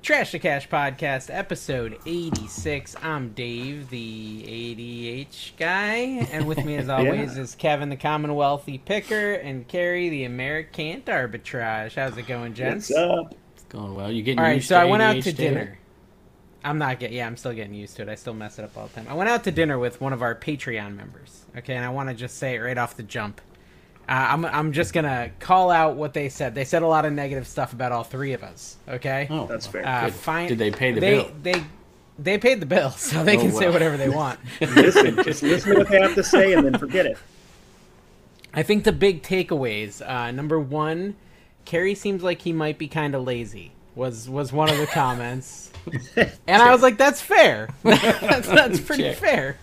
Trash to Cash Podcast, episode 86. I'm Dave, the ADH guy, and with me as always is Kevin, the Commonwealthy Picker, and Carrie, the American Arbitrage. How's it going, gents? What's up? It's going well. You getting all right, used so to I went ADH out to dinner. I'm not getting... Yeah, I'm still getting used to it. I still mess it up all the time. I went out to dinner with one of our Patreon members, okay? And I want to just say it right off the jump. I'm just going to call out what they said. They said a lot of negative stuff about all three of us, okay? Oh, that's fair. Did they pay the bill? They paid the bill, so they can say whatever they want. Just listen to what they have to say and then forget it. I think the big takeaways, number one, Carrie seems like he might be kind of lazy, was one of the comments. And I was like, that's fair. that's pretty fair.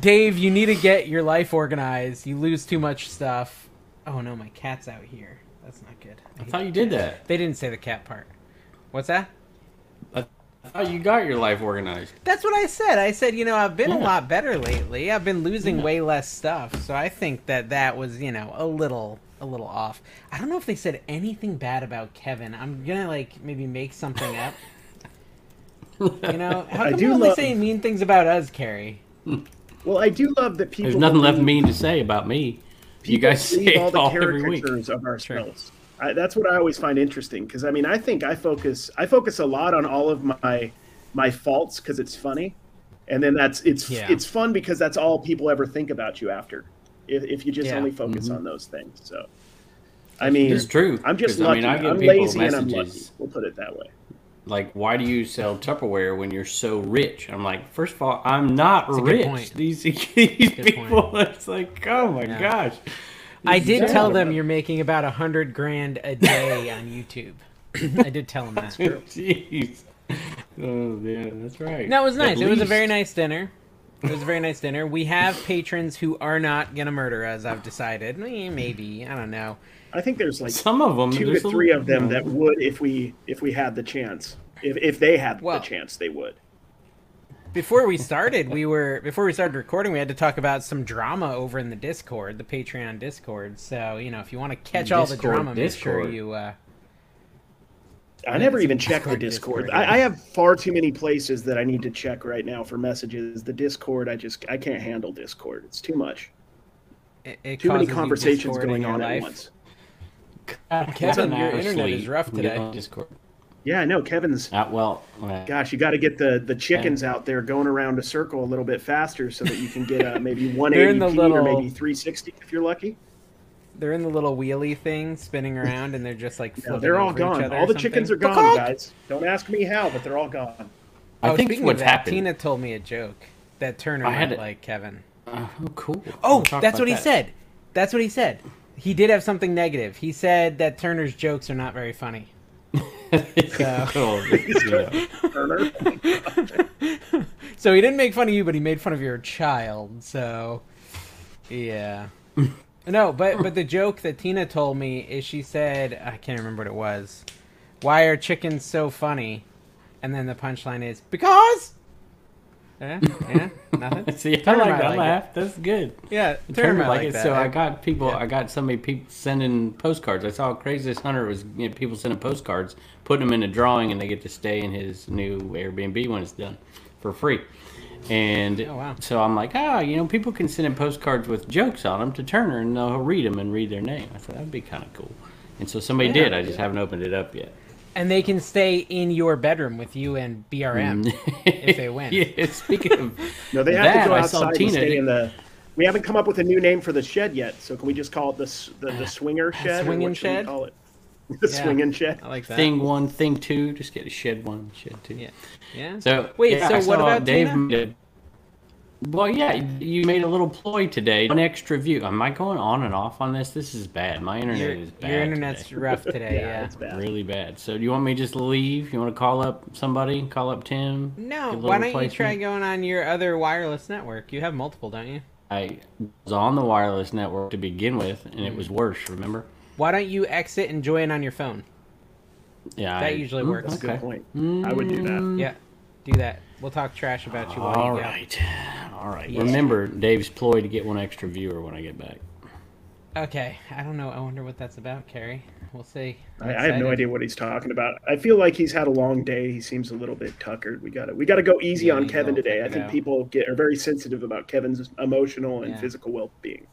Dave, you need to get your life organized. You lose too much stuff. Oh, no, my cat's out here. That's not good. I thought you did that. They didn't say the cat part. What's that? I thought you got your life organized. That's what I said. I said, I've been a lot better lately. I've been losing way less stuff. So I think that was, a little off. I don't know if they said anything bad about Kevin. I'm gonna maybe make something up. How come you only say mean things about us, Carrie? Well, I do love that people. There's nothing left mean to say about me. You guys see all the caricatures of ourselves. That's what I always find interesting because I think I focus a lot on all of my faults because it's funny, and then it's fun because that's all people ever think about you after. If you just only focus on those things. So, it's true. I'm just lucky. I'm lazy messages, and I'm lucky. We'll put it that way. Like, why do you sell Tupperware when you're so rich? I'm like, first of all, I'm not rich. These people, it's like, oh my gosh. I did tell them you're making about $100,000 a day on YouTube. I did tell them that. Jeez. Oh, yeah, that's right. No, it was nice. It was a very nice dinner. It was a very nice dinner. We have patrons who are not going to murder us, I've decided. Maybe. I don't know. I think there's some of them, 2 to 3 of them that would if we had the chance. If they had the chance, they would. Before we started recording, we had to talk about some drama over in the Discord, the Patreon Discord. So, if you want to catch all the drama, make sure you... I never even check the Discord. I have far too many places that I need to check right now for messages. The Discord, I can't handle Discord. It's too much. Too many conversations going on at once. Kevin, your internet is rough today. Discord. Yeah, I know. Kevin's not well. Gosh, you got to get the chickens out there going around a circle a little bit faster so that you can get maybe 180p or maybe 360 if you're lucky. They're in the little wheelie thing, spinning around, and they're just flipping. They're all gone. All the chickens are gone, guys. Don't ask me how, but they're all gone. I think what's happened. Tina told me a joke that Turner had like Kevin. Oh, cool. Oh, that's what he said. That's what he said. He did have something negative. He said that Turner's jokes are not very funny. So he didn't make fun of you, but he made fun of your child. So, yeah. No, but the joke that Tina told me is she said, I can't remember what it was, why are chickens so funny? And then the punchline is, because! Yeah, nothing. See, Turner I like that laugh. It. That's good. Yeah, Turner like it. That. So I got people, I got so many people sending postcards. I saw Craziest Hunter was people sending postcards, putting them in a drawing, and they get to stay in his new Airbnb when it's done for free. And so I'm like, people can send in postcards with jokes on them to Turner, and they'll read them and read their name. I thought that'd be kind of cool. And so somebody did. I just haven't opened it up yet. And they can stay in your bedroom with you and BRM if they win. Yeah, speaking of no, they have to go outside and stay in the. We haven't come up with a new name for the shed yet, so can we just call it the swinger shed? Swinging shed. Call it the swinging shed. I like that. Thing one, thing two. Just get a shed one, shed two. Yeah. Yeah. So wait. Yeah, so what about Dave? Tina? Well, yeah, you made a little ploy today. One extra view. Am I going on and off on this? This is bad. My internet is bad. Your internet's rough today. Yeah, it's bad. Really bad. So, do you want me to just leave? You want to call up somebody? Call up Tim? No. Why don't you try going on your other wireless network? You have multiple, don't you? I was on the wireless network to begin with, and it was worse. Remember? Why don't you exit and join on your phone? Yeah, that usually works. That's a good point. I would do that. Yeah, do that. We'll talk trash about you while you go. All right. Remember Dave's ploy to get one extra viewer when I get back. Okay, I don't know. I wonder what that's about, Carrie. We'll see. I have no idea what he's talking about. I feel like he's had a long day. He seems a little bit tuckered. We got to go easy on Kevin today. I think people are very sensitive about Kevin's emotional and physical well-being.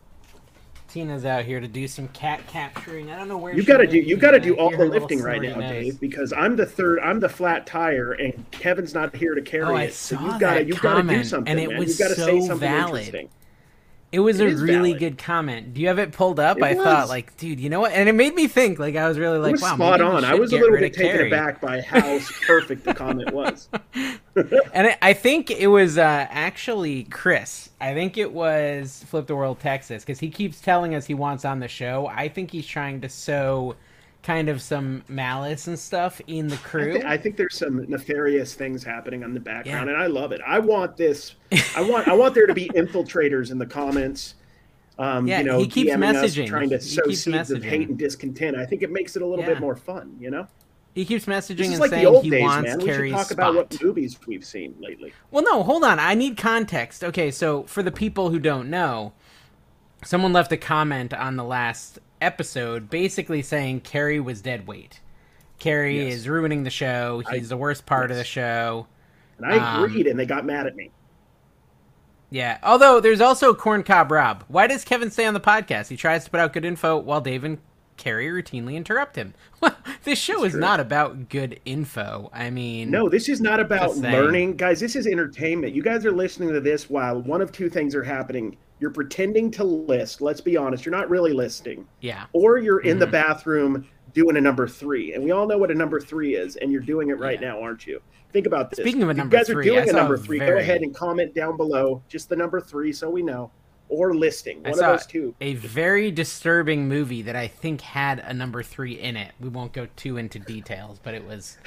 Tina's out here to do some cat capturing. I don't know where you got to do all the lifting right now, Dave, because I'm the flat tire, and Kevin's not here to carry it. So you got to do something, and it was so valid. It was a really good comment. Do you have it pulled up? I thought, like, dude, you know what? And it made me think. Like, I was really like, wow, spot on. I was a little bit taken aback by how perfect the comment was. And I think it was actually Chris. I think it was Flip the World Texas, because he keeps telling us he wants on the show. I think he's trying to sow kind of some malice and stuff in the crew. I think there's some nefarious things happening on the background, and I love it. I want this. I want there to be infiltrators in the comments. You know, he keeps DMing messaging, us, trying to sow seeds of hate and discontent. I think it makes it a little bit more fun. You know, he keeps messaging and like saying the old days, wants man. We should talk spot. About what movies we've seen lately. Well, no, hold on. I need context. Okay, so for the people who don't know, someone left a comment on the last episode basically saying Carrie was dead weight. Carrie is ruining the show. He's the worst part of the show. And I agreed, and they got mad at me. Yeah. Although there's also Corncob Rob. Why does Kevin stay on the podcast? He tries to put out good info while Dave and Carrie routinely interrupt him. Well, this show is not about good info. I mean, no, this is not about learning. Guys, this is entertainment. You guys are listening to this while one of two things are happening. You're pretending to list. Let's be honest. You're not really listing. Yeah. Or you're in the bathroom doing a number three. And we all know what a number three is. And you're doing it right now, aren't you? Think about this. Speaking of a number three. You guys are doing a number three. Go ahead and comment down below just the number three so we know. Or listing. One of those two. A very disturbing movie that I think had a number three in it. We won't go too into details, but it was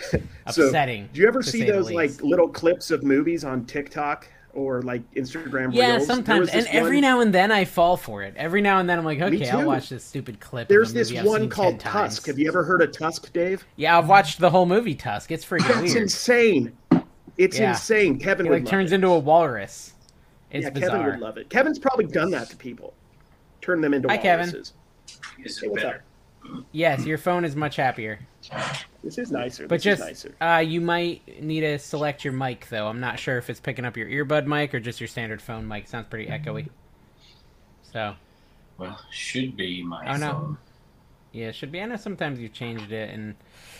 upsetting. Do you ever see those like little clips of movies on TikTok? Or like Instagram reels. Yeah, sometimes. And every now and then I fall for it. Every now and then I'm like, okay, I'll watch this stupid clip. There's this one called Tusk. Have you ever heard of Tusk, Dave? Yeah, I've watched the whole movie Tusk. It's freaking weird. It's insane. It's insane. Kevin would love it. It turns into a walrus. It's bizarre. Kevin would love it. Kevin's probably done that to people. Turn them into walruses. Hi, Kevin. Hey, what's up? Yes, your phone is much happier. This is nicer. But you might need to select your mic, though. I'm not sure if it's picking up your earbud mic or just your standard phone mic. Sounds pretty echoey. So. Well, should be my phone. No. Yeah, it should be. I know sometimes you've changed it. And,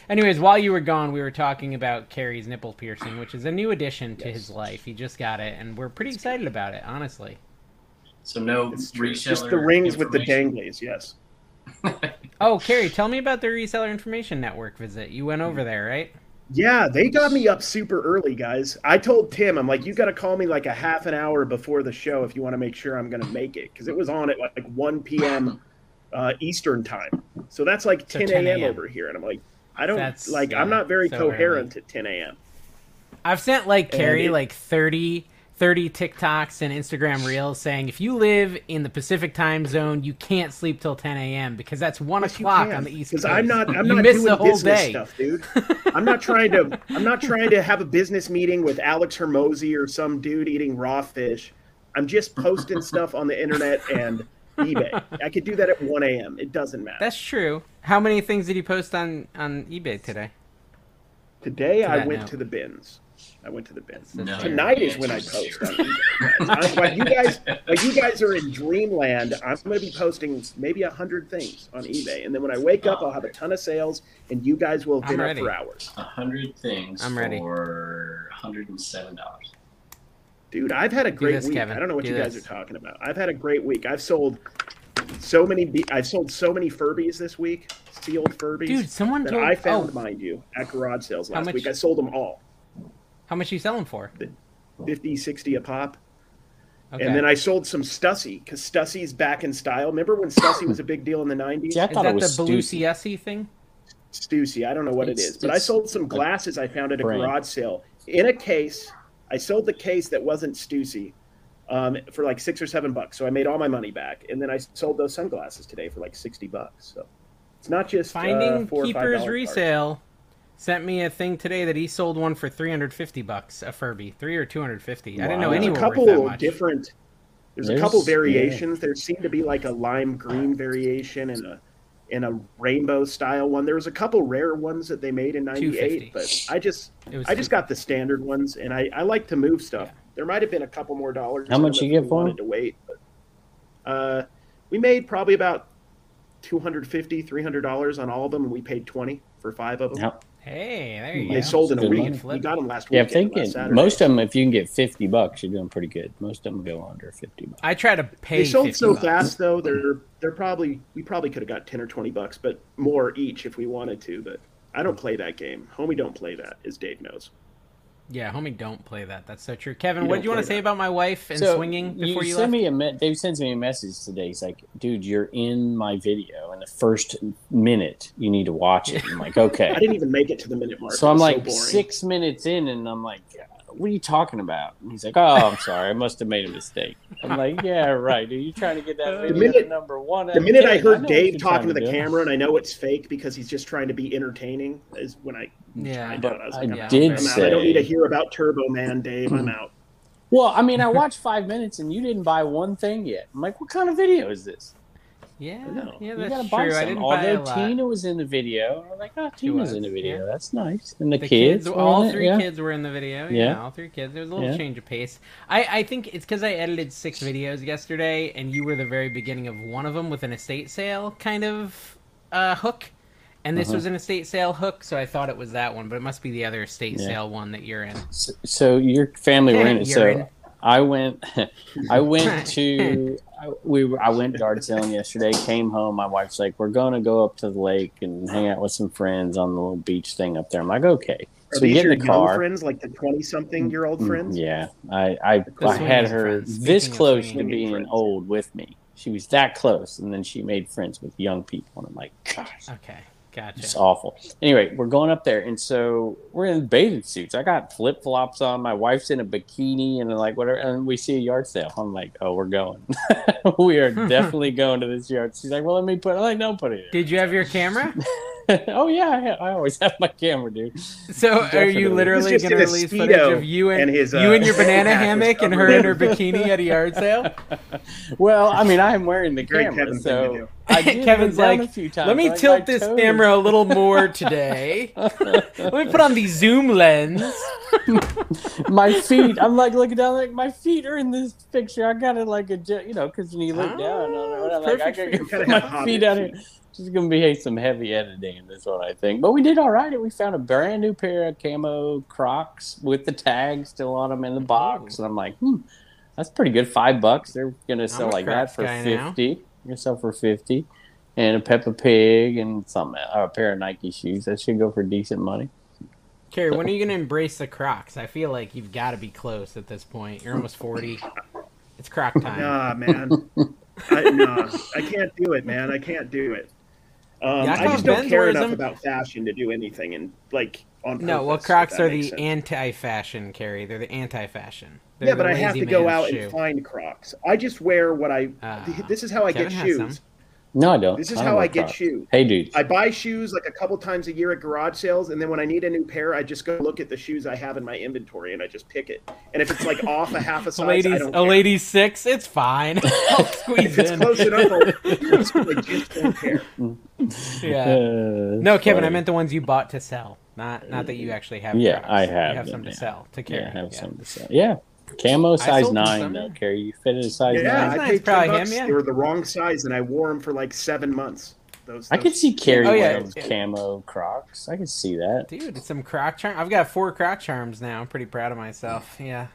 anyways, while you were gone, we were talking about Carrie's nipple piercing, which is a new addition to his life. He just got it, and we're pretty excited about it, honestly. So no reseller. Just the rings with the danglies, yes. Oh, Carrie, tell me about the Reseller Information Network visit. You went over there, right? Yeah, they got me up super early, guys. I told Tim, I'm like, you got to call me like a half an hour before the show if you want to make sure I'm going to make it. Because it was on at like 1 p.m. Eastern time. So that's like 10 a.m. over here. And I'm like, I'm not very coherent early. At 10 a.m. I've sent Carrie like 30 TikToks and Instagram reels saying if you live in the Pacific time zone, you can't sleep till 10 a.m. because that's 1 o'clock on the East Coast. I'm not doing the whole business stuff, dude. I'm not trying to have a business meeting with Alex Hermosi or some dude eating raw fish. I'm just posting stuff on the internet and eBay. I could do that at 1 a.m. It doesn't matter. That's true. How many things did you post on eBay today? Today I went to the bins. Tonight is when I post. While you guys are in dreamland, I'm going to be posting maybe 100 things on eBay, and then when I wake up, I'll have a ton of sales, and you guys will have been up for hours. 100 things for $107. Dude, I've had a great week. Kevin. I don't know what you guys are talking about. I've had a great week. I've sold so many Furbies this week, sealed Furbies. Dude, someone told me I found, mind you, at garage sales last week. I sold them all. How much are you selling for? 50, 60 a pop. Okay. And then I sold some Stussy, because Stussy's back in style. Remember when Stussy was a big deal in the 90s? See, is that the blue CSE thing? Stussy. I don't know what it is. But I sold some glasses I found at a garage sale in a case. I sold the case that wasn't Stussy for like $6 or $7. So I made all my money back. And then I sold those sunglasses today for like $60. So it's not just Finding Keepers Resale. Sent me a thing today that he sold one for $350, a Furby, $300 or $250. Wow. I didn't know anyone worth that much. There's a couple variations. Yeah. There seemed to be like a lime green variation and a rainbow style one. There was a couple rare ones that they made in '98, but I just got the standard ones, and I like to move stuff. Yeah. There might have been a couple more dollars. How much you get for them? To wait, but, we made probably about $250-$300 on all of them, and we paid $20 for 5 of them. Yep. Hey, there you go. They sold in a week. We got them last week. Yeah, most of them, if you can get $50, you're doing pretty good. Most of them go under $50. I try to pay. They sold so fast though. They're probably we could have got $10 or $20, but more each if we wanted to. But I don't play that game. Homie, don't play that, as Dave knows. Yeah, homie, don't play that. That's so true. Kevin, what do you want to say about my wife and swinging before you left? Dave sends me a message today. He's like, dude, you're in my video. In the first minute, you need to watch it. I'm like, okay. I didn't even make it to the minute mark. So I'm like 6 minutes in, and I'm like, what are you talking about? And he's like, oh, I'm sorry. I must have made a mistake. I'm like, yeah, right. Are you trying to get that video number one? The minute I heard Dave talking to the camera, and I know it's fake because he's just trying to be entertaining, is when I... Yeah, but I don't need to hear about Turbo Man, Dave. I'm out. Well, I mean, I watched 5 minutes and you didn't buy one thing yet. I'm like, what kind of video is this? Yeah, yeah, that's true. Buy I didn't Although buy a Tina lot. Was in the video, I'm like, oh, Tina's in the video. Yeah. That's nice. And the kids, all three kids were in the video. Yeah, all three kids. There was a little change of pace. I think it's because I edited 6 videos yesterday, and you were the very beginning of one of them with an estate sale kind of hook. And this was an estate sale hook, so I thought it was that one, but it must be the other estate sale one that you're in. So your family were in it. So in. I went yard selling yesterday. Came home. My wife's like, "We're gonna go up to the lake and hang out with some friends on the little beach thing up there." I'm like, "Okay." So we get in the car. Friends, like the 20-something-year-old friends. Yeah, I had her this close to being old with me. She was that close, and then she made friends with young people, and I'm like, "Gosh, okay." Gotcha. It's awful. Anyway, we're going up there, and so we're in bathing suits. I got flip-flops on. My wife's in a bikini and like whatever, and we see a yard sale. I'm like, oh, we're going. We are definitely going to this yard. She's like, well, let me put it. I'm like, no, put it in. Did you have your camera? Oh, yeah. I always have my camera, dude. So are you literally going to release footage of you and your banana hammock and her in her bikini at a yard sale? Well, I mean, I am wearing the camera, so... Kevin's like, let me tilt this camera a little more today. Let me put on the zoom lens. My feet, I'm like looking down, like my feet are in this picture. I got it like a, because when you look down, I gotta get my feet out here. It's going to be some heavy editing in this one, I think. But we did all right. We found a brand new pair of camo Crocs with the tag still on them in the box. And I'm like, that's pretty good. $5. They're going to sell like that for $50. And a Peppa Pig and something, a pair of Nike shoes. That should go for decent money. Carrie, when are you going to embrace the Crocs? I feel like you've got to be close at this point. You're almost 40. It's Croc time. Nah, man. I can't do it, man. I can't do it. I just don't care enough about fashion to do anything and like on purpose. No, well, Crocs are the anti-fashion, Carrie. They're the anti-fashion. Yeah, but I have to go out and find Crocs. I just wear what I. This is how I get shoes. No, I don't. This is how I get shoes. Hey, dude. I buy shoes like a couple times a year at garage sales, and then when I need a new pair, I just go look at the shoes I have in my inventory, and I just pick it. And if it's like off a half a size, I don't care. A lady's 6, it's fine. I'll squeeze in. It's close enough. I just don't care. Yeah. No, Kevin, funny. I meant the ones you bought to sell, not that you actually have. Yeah, products. I have. You have some to sell to carry. Yeah, I have some to sell. Yeah. Camo size 9, though, Carrie. You fit in a size 9. I paid $10. They were the wrong size, and I wore them for like 7 months. Those I could see Carrie wearing camo Crocs. I could see that. Dude, it's some Croc charm. I've got 4 Croc charms now. I'm pretty proud of myself. Yeah.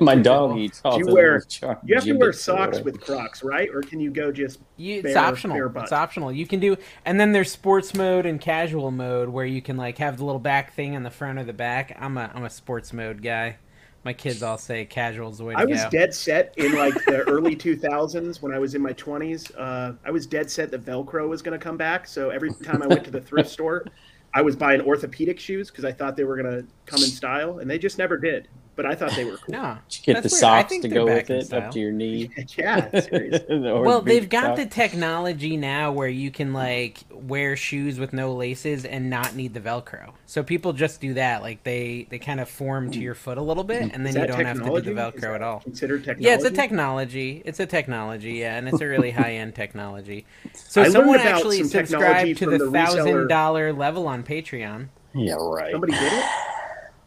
My dog eats all those charms. You have to wear socks with Crocs, right? Or can you go just it's optional. It's optional. You can do, and then there's sports mode and casual mode where you can like have the little back thing on the front or the back. I'm a sports mode guy. My kids all say casual's the way to go. I was dead set in like the early 2000s when I was in my 20s. I was dead set that Velcro was going to come back. So every time I went to the thrift store, I was buying orthopedic shoes because I thought they were going to come in style, and they just never did. but I thought they were cool. No, get the socks to go with it up to your knee. Yeah, seriously. Well, they've got the technology now where you can like wear shoes with no laces and not need the Velcro. So people just do that. Like they kind of form to your foot a little bit, and then you don't have to do the Velcro at all. Considered technology? Yeah, it's a technology. It's a technology. Yeah, and it's a really high end technology. So someone actually subscribed to the $1,000 level on Patreon. Yeah, right. Somebody did it.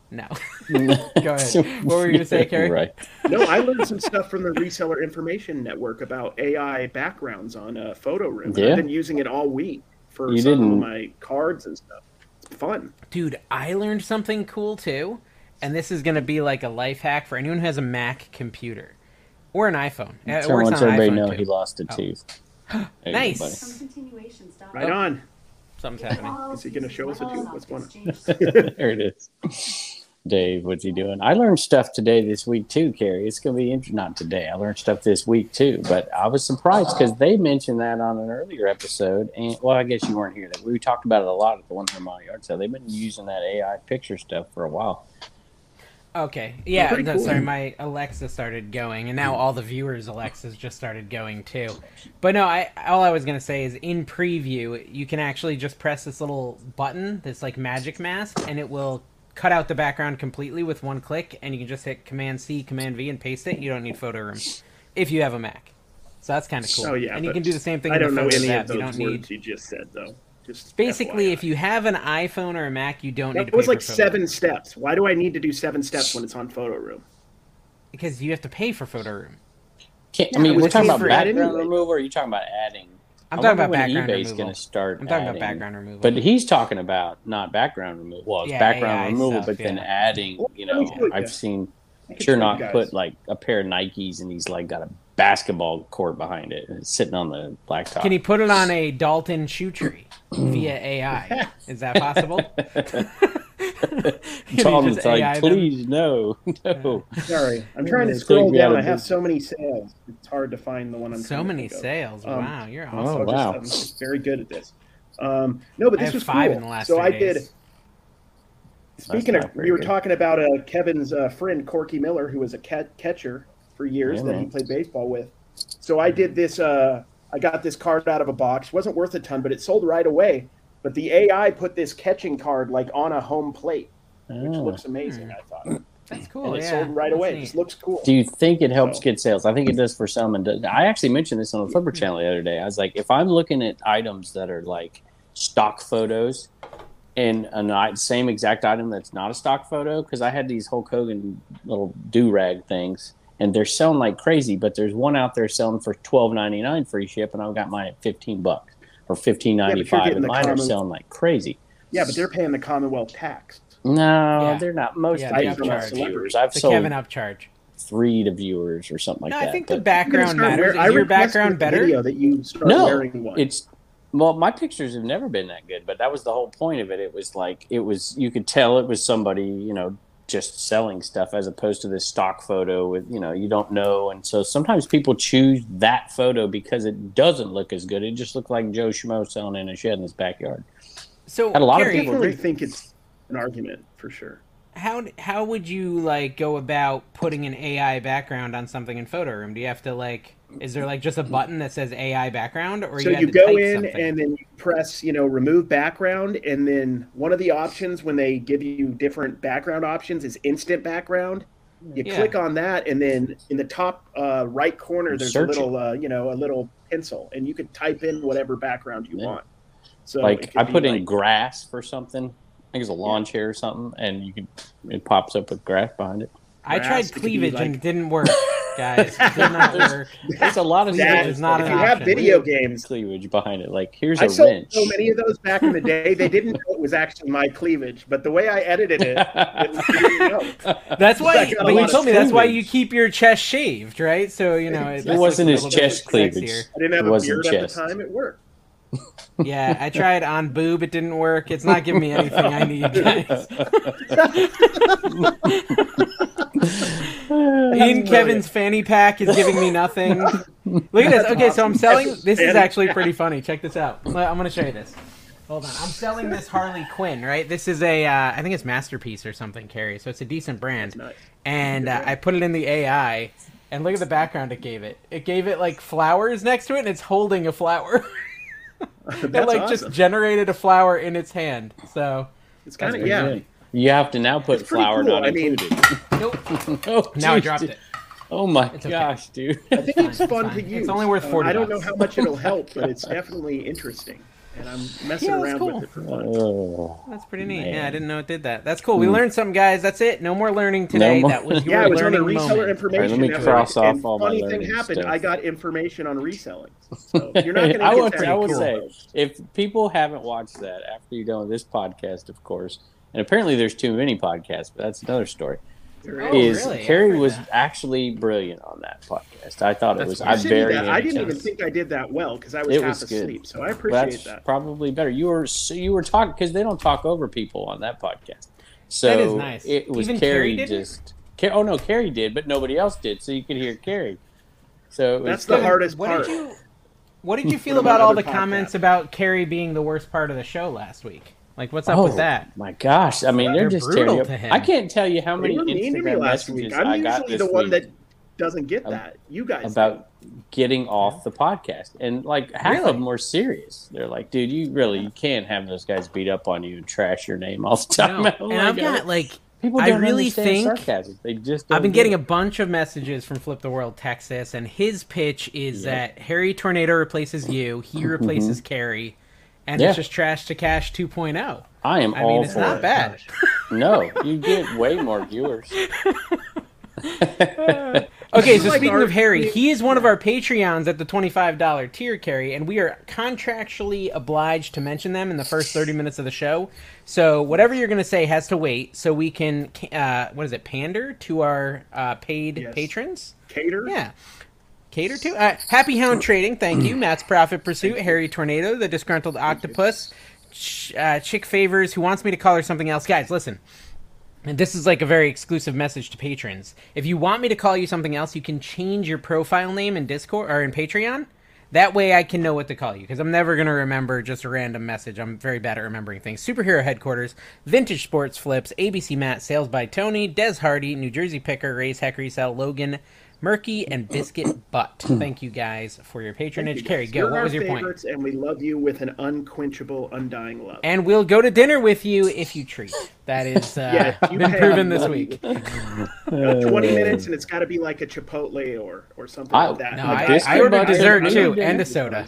No. Go ahead. What were you going to say, Carrie? Right. No, I learned some stuff from the Reseller Information Network about AI backgrounds on Photo Room. Yeah. I've been using it all week for of my cards and stuff. It's fun. Dude, I learned something cool, too. And this is going to be like a life hack for anyone who has a Mac computer or an iPhone. It works on an iPhone, everybody know too. He lost a tooth. Oh. Nice. Right on. Something's happening. Is he going to show us a tooth? What's going on? There it is. Dave, what's he doing? I learned stuff this week too, Carrie. It's going to be interesting. Not today. I learned stuff this week too, but I was surprised because they mentioned that on an earlier episode. And well, I guess you weren't here. That we talked about it a lot at the 100 mile yard sale. They've been using that AI picture stuff for a while. Okay, yeah. No, cool. Sorry, my Alexa started going, and now all the viewers' Alexas just started going too. But no, all I was gonna say is in preview, you can actually just press this little button, this like magic mask, and it will cut out the background completely with one click, and you can just hit Command-C, Command-V, and paste it. You don't need Photo Room if you have a Mac. So that's kind of cool. Oh, yeah, and you can do the same thing in the Photo Room. I don't know any of those words you just said, though. Just basically, FYI. If you have an iPhone or a Mac, you don't need to pay for Photo Room. It was like 7 steps. Why do I need to do 7 steps when it's on Photo Room? Because you have to pay for Photo Room. Are you talking about background removal, or are you talking about adding? I'm talking about background removal. Gonna start I'm talking adding, about background removal. But he's talking about not background removal. Well, it's background AI removal, stuff, but then adding, I've seen Chernock put like a pair of Nikes and he's like got a basketball court behind it and it's sitting on the blacktop. Can he put it on a Dalton shoe tree via AI? Is that possible? Dalton's like, please, no. Sorry, I'm trying to scroll down. I have so many sales. It's hard to find the one I'm so many sales. Wow, you're awesome. I'm just very good at this. No, but this was 5 cool. In the last so I did. Days. Speaking of, we were talking about Kevin's friend Corky Miller, who was a catcher for years that he played baseball with. So I did this. I got this card out of a box. Wasn't worth a ton, but it sold right away. But the AI put this catching card like on a home plate, which looks amazing, I thought. That's cool. And it sold right away. It just looks cool. Do you think it helps get sales? I think it does for some. And I actually mentioned this on the Flipper channel the other day. I was like, if I'm looking at items that are like stock photos and the same exact item that's not a stock photo, because I had these Hulk Hogan little do-rag things, and they're selling like crazy, but there's one out there selling for $12.99 free ship, and I've got mine at $15. Or $15.95, and mine are selling like crazy. Yeah, but they're paying the Commonwealth tax. No, they're not. Most viewers, I've sold Kevin upcharge 3 to viewers or something like that. No, I think the background matters. Is your background better? Well, my pictures have never been that good, but that was the whole point of it. It was like you could tell it was somebody, just selling stuff as opposed to this stock photo with, you don't know. And so sometimes people choose that photo because it doesn't look as good. It just looked like Joe Schmo selling in a shed in his backyard. So a lot of people think it's an argument for sure. How would you go about putting an AI background on something in Photo Room? Do you have to is there just a button that says AI background, or so you go in something? And then you press remove background, and then one of the options when they give you different background options is instant background. You click on that, and then in the top right corner there's a little a little pencil, and you can type in whatever background you want. So I put in grass for something. I think it's a lawn chair or something, and it pops up with grass behind it. I tried cleavage and it didn't work, guys. It did not work. There's a lot of cleavage. Is not if you have video games, cleavage behind it. Like here's a wrench. So many of those back in the day, they didn't know it was actually my cleavage, but the way I edited it, that's why. But you told me that's why you keep your chest shaved, right? So it wasn't his chest cleavage. I didn't have a beard at the time. It worked. Yeah, I tried on boob. It didn't work. It's not giving me anything I need, guys. In Kevin's fanny pack is giving me nothing. Look at this. Okay, so I'm selling. This is actually pretty funny. Check this out. I'm going to show you this. Hold on. I'm selling this Harley Quinn, right? This is a, I think it's Masterpiece or something, Carrie. So it's a decent brand. Nice. And I put it in the AI, and look at the background it gave it. It gave it, like, flowers next to it, and it's holding a flower. It, like, awesome. Just generated a flower in its hand. So it's kind of, yeah. Good. You have to now put flower cool. Not included. I mean... Nope. Oh, now I dropped it. Oh my gosh, dude. I think it's fun to use. It's only worth 40 bucks. I don't know how much it'll help, but it's definitely interesting. And I'm messing around with it for fun. Oh, that's pretty neat. Man. Yeah, I didn't know it did that. That's cool. We learned something, guys. That's it. No more learning today. No more. That was your learning moment. Yeah, it was on the reseller information. Right, let me cross off all my learning. Funny thing happened. I got information on reselling. So you're not going to get that. I will say, if people haven't watched that after you're done with this podcast, of course, and apparently there's too many podcasts, but that's another story. Really? Carrie was actually brilliant on that podcast. I thought it was. I didn't even think I did that well because I was half asleep. So I appreciate that. Probably better. You were talking because they don't talk over people on that podcast. So that is nice. It was even Carrie. Oh no, Carrie did, but nobody else did, so you could hear Carrie. So that's the hardest part. What did you feel about all the comments about Carrie being the worst part of the show last week? Like, what's up with that? My gosh. I mean, they're just tearing up. I can't tell you how many Instagram messages I got this week. I'm usually the one that doesn't get that. You guys about getting off the podcast. And, like, half of them are serious. They're like, dude, you can't have those guys beat up on you and trash your name all the time. No. And I've got, like, people don't understand sarcasm. They just don't. I've been getting a bunch of messages from Flip the World Texas, and his pitch is that Harry Tornado replaces you. He replaces Carrie. And it's just Trash to Cash 2.0. I mean, it's not bad. No, you get way more viewers. Okay, so speaking of Harry, he is one of our Patreons at the $25 tier, Carrie, and we are contractually obliged to mention them in the first 30 minutes of the show. So whatever you're going to say has to wait so we can, pander to our paid patrons? Cater? Yeah. Cater to Happy Hound Trading, thank you. Matt's Profit Pursuit, Harry Tornado, the Disgruntled Octopus, Chick Favors, who wants me to call her something else. Guys, listen, and this is like a very exclusive message to patrons. If you want me to call you something else, you can change your profile name in Discord or in Patreon. That way I can know what to call you, because I'm never going to remember just a random message. I'm very bad at remembering things. Superhero Headquarters, Vintage Sports Flips, ABC Matt, Sales by Tony, Des Hardy, New Jersey Picker, Raise Heck Resell, Logan, Murky, and Biscuit Butt. Thank you guys for your patronage. Carrie, go. What was your point? And we love you with an unquenchable, undying love. And we'll go to dinner with you if you treat. That is been proven this week. 20 minutes, and it's got to be like a Chipotle or something like that. No, I ordered dessert, too, and a soda.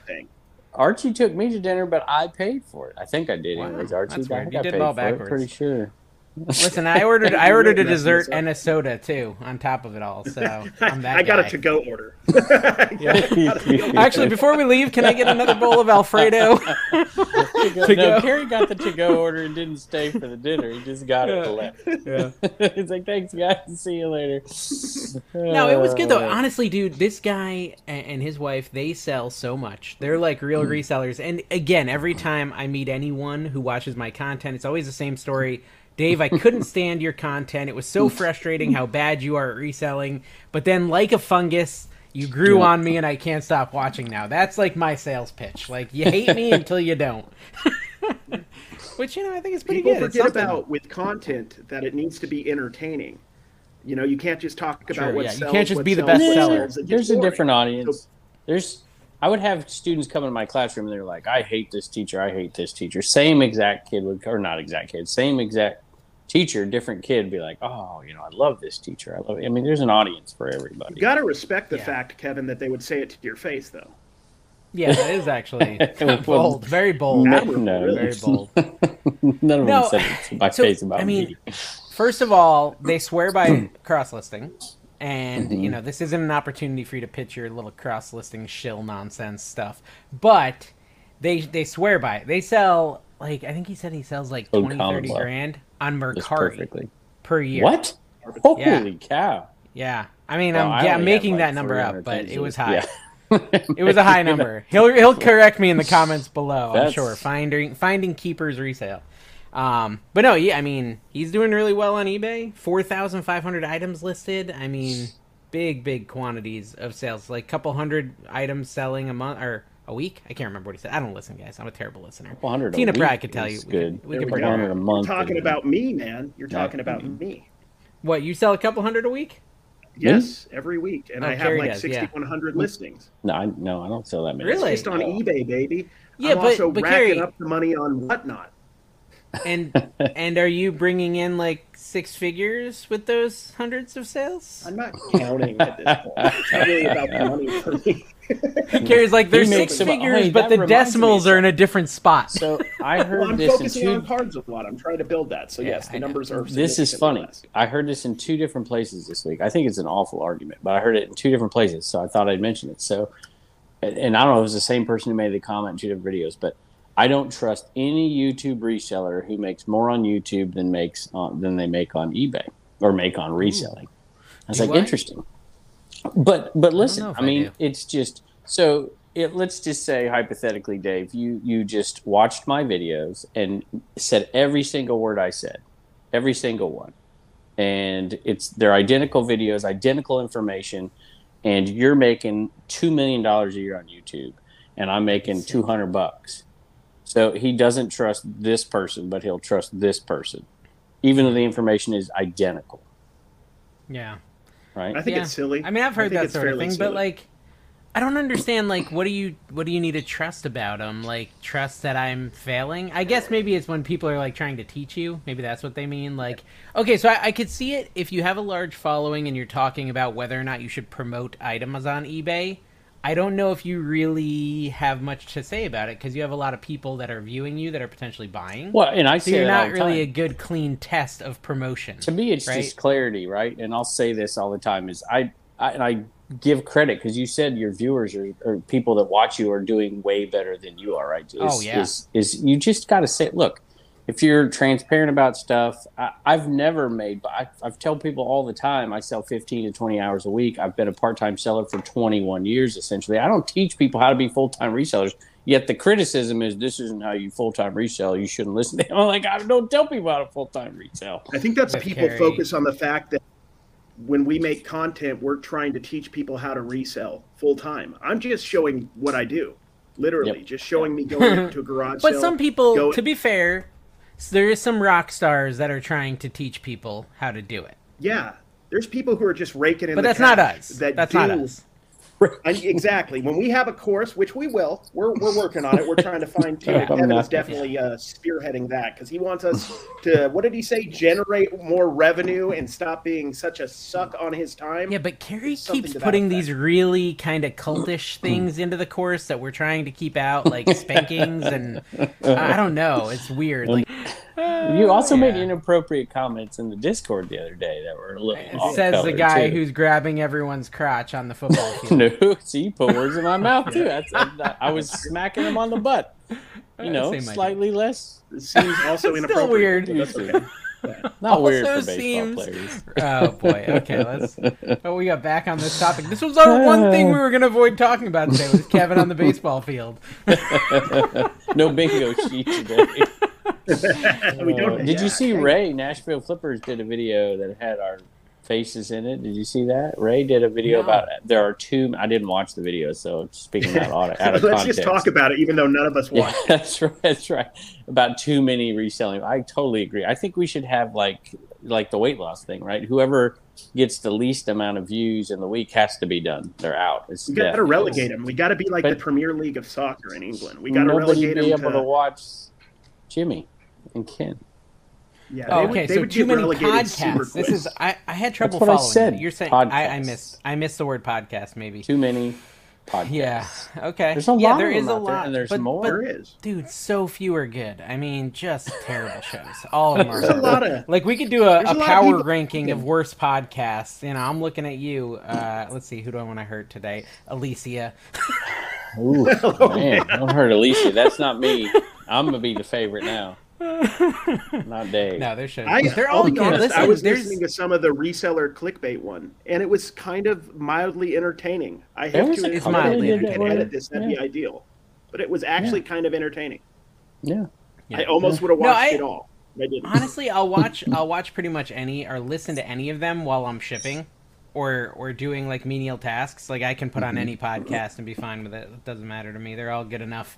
Archie took me to dinner, but I paid for it. I think I did. Wow, anyways, Archie. That's weird. You did it all backwards. Pretty sure. Listen, I ordered a dessert and a soda too, on top of it all. So I'm that. I got a to-go order. Actually, before we leave, can I get another bowl of Alfredo? Carrie got the to-go order and didn't stay for the dinner. He just got it and left. Yeah. It's like, thanks, guys. See you later. No, it was good though. Honestly, dude, this guy and his wife, they sell so much. They're like real resellers. And again, every time I meet anyone who watches my content, it's always the same story. Dave, I couldn't stand your content. It was so frustrating how bad you are at reselling. But then, like a fungus, you grew on me, and I can't stop watching now. That's like my sales pitch. Like, you hate me until you don't. Which, you know, I think is pretty good. People forget about, with content, that it needs to be entertaining. You know, you can't just talk about what sells. You can't just be the best seller. There's a different audience. I would have students come into my classroom and they're like, I hate this teacher, I hate this teacher. Same exact kid would, or not exact kid, same exact teacher, different kid would be like, oh, you know, I love this teacher. I love it. I mean, there's an audience for everybody. You got to respect the fact, Kevin, that they would say it to your face, though. Yeah, that is actually bold. Very bold. No, very bold. None of them said it to my face about me. First of all, they swear by cross-listing. And, you know, this isn't an opportunity for you to pitch your little cross-listing shill nonsense stuff. But they swear by it. They sell, like, I think he said he sells, like, 20, 30 grand on Mercari per year. What? Holy cow. Yeah. I mean, I'm making that number up, but it was high. Yeah. It was a high number. He'll correct me in the comments below, I'm sure. Finding Keepers Resale. But no, yeah, I mean, he's doing really well on eBay. 4,500 items listed. I mean, big quantities of sales. Like, a couple hundred items selling a month or a week. I can't remember what he said. I don't listen, guys. I'm a terrible listener. 100 Tina Pratt could tell you. Good. We could 100 a month. You're talking about me, man. You're talking about me. What, you sell a couple hundred a week? Yes, every week, and I have like 6,100 listings. No, I don't sell that many. Really? It's just on eBay, baby. Yeah, I'm also racking up the money on Whatnot. And are you bringing in like six figures with those hundreds of sales? I'm not counting at this point. It's really about the money for me. Carrie's like, there's six figures, but the decimals are in a different spot. So I heard I'm focusing on cards a lot. I'm trying to build that. So yes, the numbers are. This is funny. I heard this in two different places this week. I think it's an awful argument, but I heard it in two different places, so I thought I'd mention it. So, and I don't know, it was the same person who made the comment in two different videos, but I don't trust any YouTube reseller who makes more on YouTube than they make on eBay or make on reselling. I was like, interesting. But listen, I mean, it's just so let's just say hypothetically, Dave, you just watched my videos and said every single word I said, every single one. And they're identical videos, identical information, and you're making $2 million a year on YouTube, and I'm making $200. So he doesn't trust this person, but he'll trust this person, even though the information is identical. Yeah. Right? I think it's silly. I mean, I've heard that sort of thing, but like, I don't understand. Like, what do you need to trust about them? Like, trust that I'm failing? I guess maybe it's when people are like trying to teach you. Maybe that's what they mean. Like, okay, so I could see it if you have a large following and you're talking about whether or not you should promote items on eBay. I don't know if you really have much to say about it because you have a lot of people that are viewing you that are potentially buying. Well, and I see you're not really a good, clean test of promotion. To me, it's just clarity, right? And I'll say this all the time: is I give credit because you said your viewers or people that watch you are doing way better than you are, right? Is you just got to say, look, if you're transparent about stuff, I've never made. I've told people all the time I sell 15 to 20 hours a week. I've been a part-time seller for 21 years, essentially. I don't teach people how to be full-time resellers. Yet the criticism is this isn't how you full-time resell. You shouldn't listen to them. I'm like, I don't tell people how to full-time resell. I think that's people focus on the fact that when we make content, we're trying to teach people how to resell full-time. I'm just showing what I do, literally. Yep. Just showing me going into a garage sale. But some people, to be fair... So there is some rock stars that are trying to teach people how to do it. Yeah. There's people who are just raking in the cash. But that's not us. That's not us. Exactly. When we have a course, which we will, we're working on it. We're trying to find Tina. Kevin's definitely spearheading that because he wants us to, what did he say, generate more revenue and stop being such a suck on his time. Yeah, but Carrie keeps putting these really kind of cultish things into the course that we're trying to keep out, like spankings and I don't know. It's weird. Like, you also made inappropriate comments in the Discord the other day that were a little off. It says the guy who's grabbing everyone's crotch on the football field. No, see, you put words in my mouth, too. I was smacking him on the butt. You know, slightly less. It seems also inappropriate. Still weird. Not weird for baseball players. Oh, boy. Okay, we got back on this topic. This was our one thing we were going to avoid talking about today was Kevin on the baseball field. No bingo sheet today. Did you see Ray? Nashville Flippers did a video that had our faces in it. Did you see that? Ray did a video about it. There are two. I didn't watch the video, so speaking out of let's context. Just talk about it, even though none of us watched. Yeah, that's right. About too many reselling. I totally agree. I think we should have like the weight loss thing, right? Whoever gets the least amount of views in the week has to be done. They're out. We got to relegate them. We got to be like the Premier League of soccer in England. We got to relegate them. Nobody be able to watch Jimmy and Ken. Yeah. They would too many podcasts. This is I had trouble following. I said. You're saying I missed the word podcast maybe. Too many podcasts. Yeah. Okay. There's a lot. Yeah, there is a lot. And there's more. There is. Dude, so few are good. I mean, just terrible shows. All of them. There's a lot of. Like we could do a power ranking of worst podcasts. You know, I'm looking at you. Let's see, who do I want to hurt today? Alicia. Ooh, man, don't hurt Alicia. That's not me. I'm gonna be the favorite now. Not Dave. No, they're all good. Listen, I was listening to some of the reseller clickbait one, and it was kind of mildly entertaining. I have to edit this. That'd be ideal, but it was actually kind of entertaining. Yeah, I almost would have watched it all. I didn't. Honestly, I'll watch pretty much any or listen to any of them while I'm shipping. or doing like menial tasks, like I can put on any podcast and be fine with it. It doesn't matter to me. They're all good enough.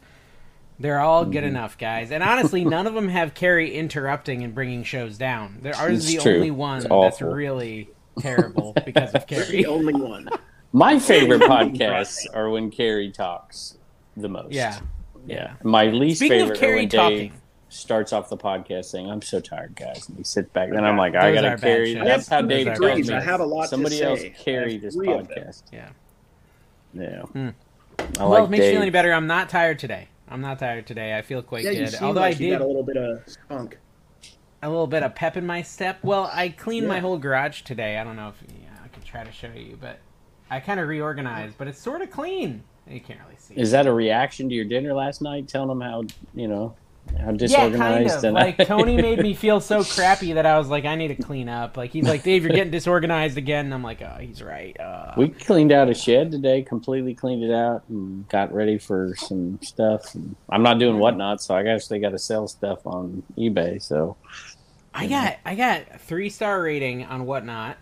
They're all good enough, guys. And honestly, none of them have Carrie interrupting and bringing shows down. There are the true. Only one that's really terrible because of Carrie. The only one. My favorite podcasts are when Carrie talks the most. Yeah. My least favorite are when Dave starts off the podcast saying, "I'm so tired, guys," and he sits back. And I'm like, "I gotta carry." That's how Dave tells me. I have a lot somebody else carry this podcast. Yeah. Well, if it makes you feel any better, I'm not tired today. I feel quite good. Although I did got a little bit of spunk, a little bit of pep in my step. Well, I cleaned my whole garage today. I don't know if I can try to show you, but I kind of reorganized, but it's sort of clean. You can't really see. Is that a reaction to your dinner last night? Telling them how how disorganized. Yeah, kind of. Like Tony made me feel so crappy that I was like, I need to clean up. Like he's like, Dave, you're getting disorganized again. And I'm like, oh, he's right. We cleaned out a shed today, completely cleaned it out, and got ready for some stuff. And I'm not doing Whatnot, so I actually got to sell stuff on eBay. So I got a 3-star rating on Whatnot,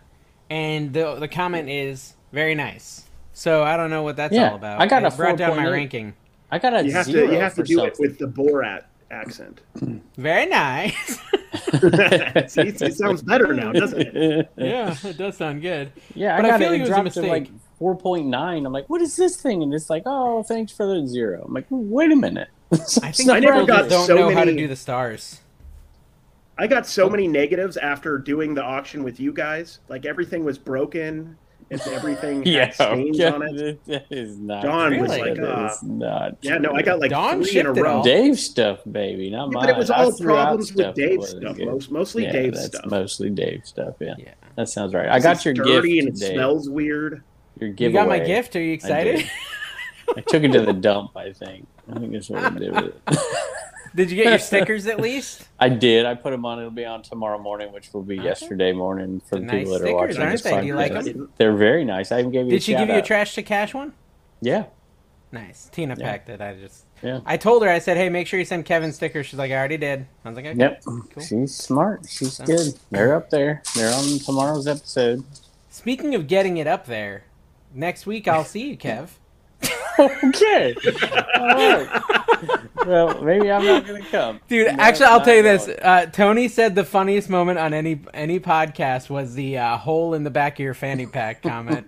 and the comment is very nice. So I don't know what that's all about. I got a 4.8. Brought down my ranking. I got a zero. You have to do something. It with the Borat accent. Very nice. See, it sounds better now, doesn't it? Yeah, it does sound good. Yeah, but I feel like it dropped to like 4.9. I'm like, what is this thing? And it's like, oh, thanks for the zero. I'm like, wait a minute. I think I never got don't so know many... how to do the stars. I got so many negatives after doing the auction with you guys. Like everything was broken. If everything had stains on it. That is not. Don really? Was like, not. Yeah, no, I got like Don 3 in a row. Dave stuff, baby, not mine. But it was all problems with Dave stuff. Mostly Dave stuff. Mostly Dave stuff, yeah. That sounds right. I got your gift dirty and today. It smells weird. Your giveaway. You got my gift? Are you excited? I took it to the dump, I think. I think that's what I did with it. Did you get your stickers at least? I did. I put them on. It'll be on tomorrow morning, which will be yesterday morning for the people that are watching. Nice stickers, aren't they? Do you like them? They're very nice. I even gave you. Did she give you a Trash to Cash one? Yeah. Nice. Tina packed it. I told her. I said, "Hey, make sure you send Kevin stickers." She's like, "I already did." I was like, "Okay, cool." She's smart. She's good. They're up there. They're on tomorrow's episode. Speaking of getting it up there, next week I'll see you, Kev. Okay. Well, maybe I'm not gonna come, dude. No, actually, I'll tell you this. Tony said the funniest moment on any podcast was the hole in the back of your fanny pack comment.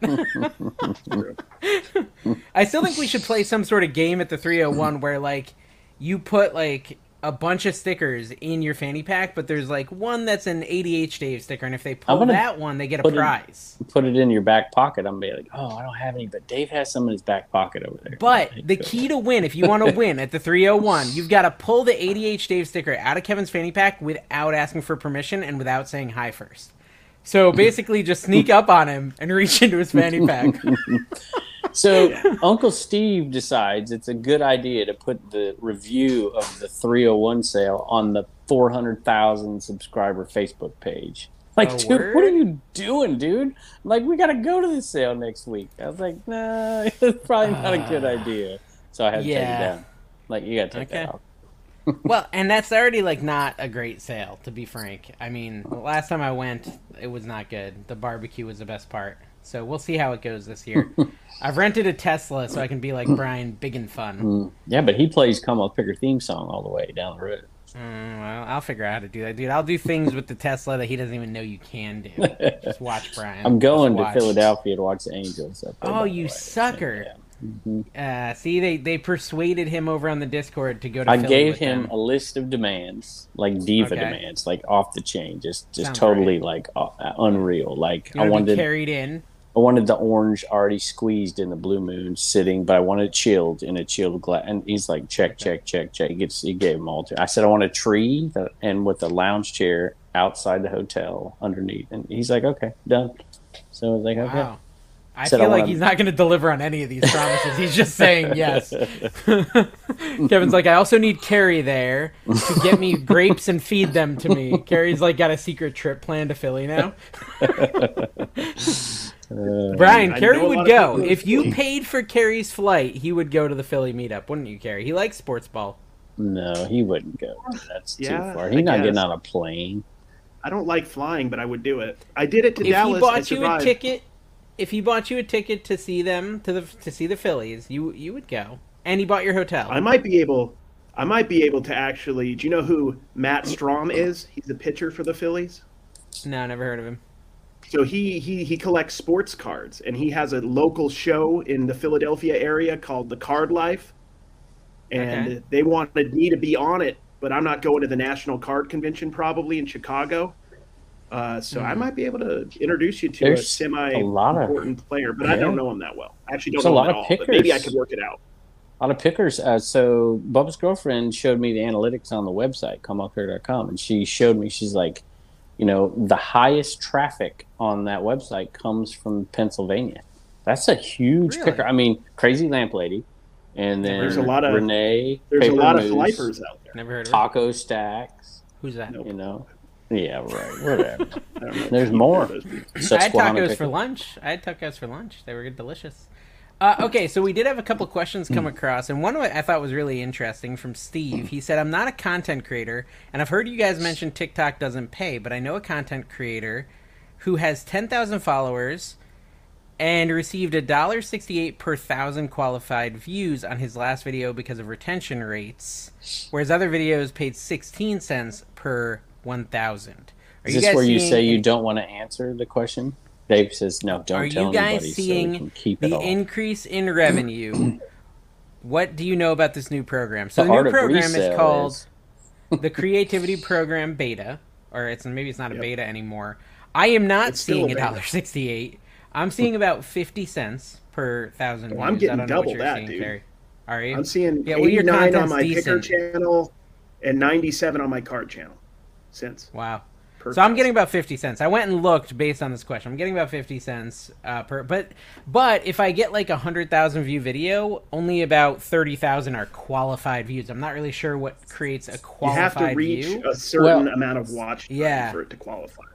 I still think we should play some sort of game at the 301 where like you put like a bunch of stickers in your fanny pack, but there's like one that's an ADH Dave sticker, and if they pull that one, they get a prize. Put it in your back pocket. I'm gonna be like, oh, I don't have any, but Dave has some in his back pocket over there. But the key to win, if you want to win at the 301, you've got to pull the ADH Dave sticker out of Kevin's fanny pack without asking for permission and without saying hi first. So basically, just sneak up on him and reach into his fanny pack. So Uncle Steve decides it's a good idea to put the review of the 301 sale on the 400,000 subscriber Facebook page. Like, dude, what are you doing, dude? I'm like, we got to go to the sale next week. I was like, nah, it's probably not a good idea. So I had to take it down. Like, you got to take that out. Well, and that's already, like, not a great sale, to be frank. I mean, last time I went, it was not good. The barbecue was the best part. So we'll see how it goes this year. I've rented a Tesla so I can be like Brian Big and Fun. Yeah, but he plays Come Up Picker theme song all the way down the road. Well, I'll figure out how to do that, dude. I'll do things with the Tesla that he doesn't even know you can do. Just watch Brian. I'm going to Philadelphia to watch the Angels up there. Oh, you sucker. Yeah. Mm-hmm. See, they persuaded him over on the Discord to go to Philly. I gave him a list of demands, like diva demands, like off the chain, just sounds totally right. Like unreal. Like I wanted carried in. I wanted the orange already squeezed in the Blue Moon sitting, but I wanted it chilled in a chilled glass. And he's like, check. He gave them all to. I said, I want a tree and with a lounge chair outside the hotel underneath. And he's like, okay, done. So I was like, okay. I feel like he's not going to deliver on any of these promises. He's just saying yes. Kevin's like, I also need Carrie there to get me grapes and feed them to me. Carrie's like got a secret trip planned to Philly now. Brian, Carrie would go. If you paid for Carrie's flight, he would go to the Philly meetup, wouldn't you, Carrie? He likes sports ball. No, he wouldn't go. That's too far. He's not getting on a plane. I don't like flying, but I would do it. I did it to Dallas. If he bought you a ticket... if he bought you a ticket to see them, to see the Phillies, you would go. And he bought your hotel. I might be able to actually. Do you know who Matt Strom is? He's a pitcher for the Phillies. No, never heard of him. So he collects sports cards, and he has a local show in the Philadelphia area called The Card Life. And okay. They wanted me to be on it, but I'm not going to the National Card Convention probably in Chicago. So I might be able to introduce you to a semi-important player, but yeah. I don't know him that well. I actually don't know him at all, but maybe I could work it out. A lot of pickers. So Bubba's girlfriend showed me the analytics on the website, comeuphere.com, and she showed me, she's like, you know, the highest traffic on that website comes from Pennsylvania. That's a huge picker. I mean, Crazy Lamp Lady, and then there's a lot of Renee. There's Paper a lot Moose, of flippers out there. Never heard of Taco it. Stacks. Who's that? Nope. You know, yeah, right. Whatever. There's more. I had tacos for lunch. They were delicious. Okay, so we did have a couple questions come across, and one I thought was really interesting from Steve. He said, I'm not a content creator, and I've heard you guys mention TikTok doesn't pay, but I know a content creator who has 10,000 followers and received $1.68 per 1,000 qualified views on his last video because of retention rates, whereas other videos paid 16 cents per 1,000. Is this where you say you don't want to answer the question? Dave says, no, don't tell anybody. Are you guys seeing the increase in revenue? What do you know about this new program? So the new program is called the Creativity Program Beta, or maybe it's not a beta anymore. I am not seeing $1.68. I'm seeing about 50 cents per 1,000 views. Well, I'm getting double that, dude. Terry. Are you? I'm seeing 89 on my picker channel and 97 on my card channel. Cents. Wow. So I'm getting about 50 cents. I went and looked based on this question. I'm getting about 50 cents per. But if I get like 100,000 view video, only about 30,000 are qualified views. I'm not really sure what creates a qualified view. You have to reach a certain amount of watch time for it to qualify.